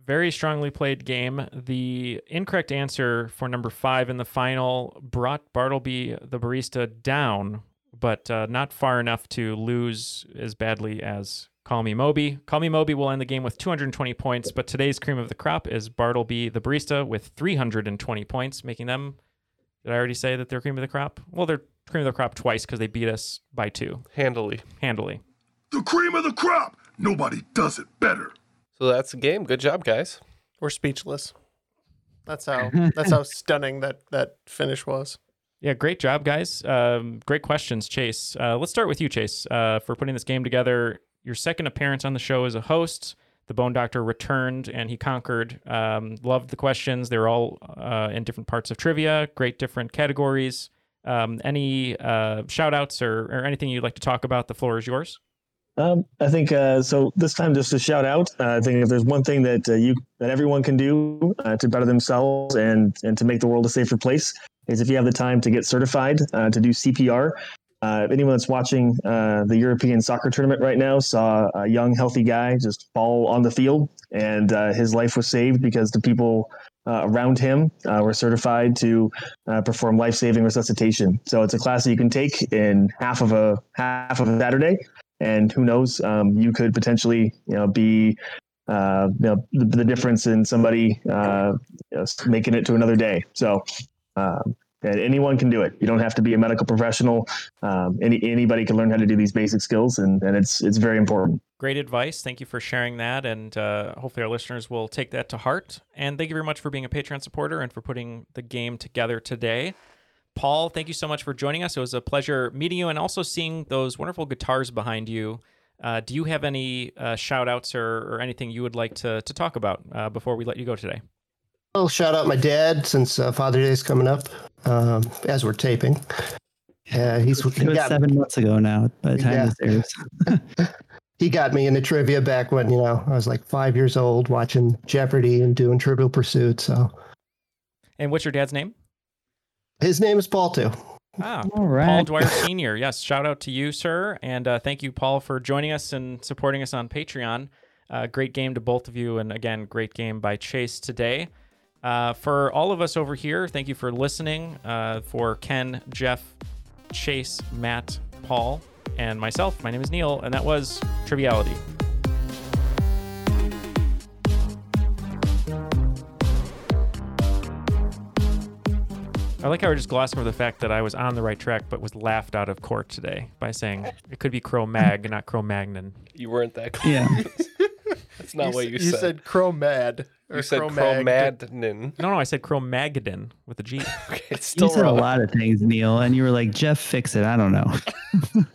Very strongly played game. The incorrect answer for number 5 in the final brought Bartleby the Barista down, but not far enough to lose as badly as Call Me Moby. Call Me Moby will end the game with 220 points, but today's cream of the crop is Bartleby the Barista with 320 points, making them, did I already say that they're cream of the crop? Well, they're cream of the crop twice because they beat us by 2. Handily. The cream of the crop. Nobody does it better. So that's the game. Good job, guys. We're speechless. That's how stunning that finish was. Yeah, great job, guys. Great questions, Chase. Let's start with you, Chase, for putting this game together. Your second appearance on the show as a host. The Bone Doctor returned and he conquered. Loved the questions. They were all in different parts of trivia. Great different categories. Any shout-outs or anything you'd like to talk about? The floor is yours. I think so. This time, just to shout out, I think if there's one thing that everyone can do to better themselves and to make the world a safer place is if you have the time to get certified to do CPR. If anyone that's watching the European soccer tournament right now saw a young, healthy guy just fall on the field, and his life was saved because the people around him were certified to perform life-saving resuscitation. So it's a class that you can take in half of a Saturday. And who knows, you could potentially, be the difference in somebody making it to another day. So anyone can do it. You don't have to be a medical professional. Anybody can learn how to do these basic skills, and it's very important. Great advice. Thank you for sharing that, and hopefully our listeners will take that to heart. And thank you very much for being a Patreon supporter and for putting the game together today. Paul, thank you so much for joining us. It was a pleasure meeting you and also seeing those wonderful guitars behind you. Do you have any shout-outs or anything you would like to talk about before we let you go today? I'll shout out my dad since Father's Day is coming up as we're taping. It was 7 months ago now by the time this airs. He got me into trivia back when, I was like 5 years old watching Jeopardy and doing Trivial Pursuit. So. And what's your dad's name? His name is Paul, too. Ah, all right. Paul Dwyer Sr. Yes, shout out to you, sir. And thank you, Paul, for joining us and supporting us on Patreon. Great game to both of you. And again, great game by Chase today. For all of us over here, thank you for listening. For Ken, Jeff, Chase, Matt, Paul, and myself, my name is Neil, and that was Triviality. I like how we're just glossing over the fact that I was on the right track, but was laughed out of court today by saying it could be Cro-Mag, not Cro-Magnon. You weren't that close. Yeah. That's not what you said. You said Cro-Mad. You said Cro-Magnon. No, I said Cro-Magnon with a G. Okay, it's still you said wrong. A lot of things, Neil, and you were like, Jeff, fix it. I don't know.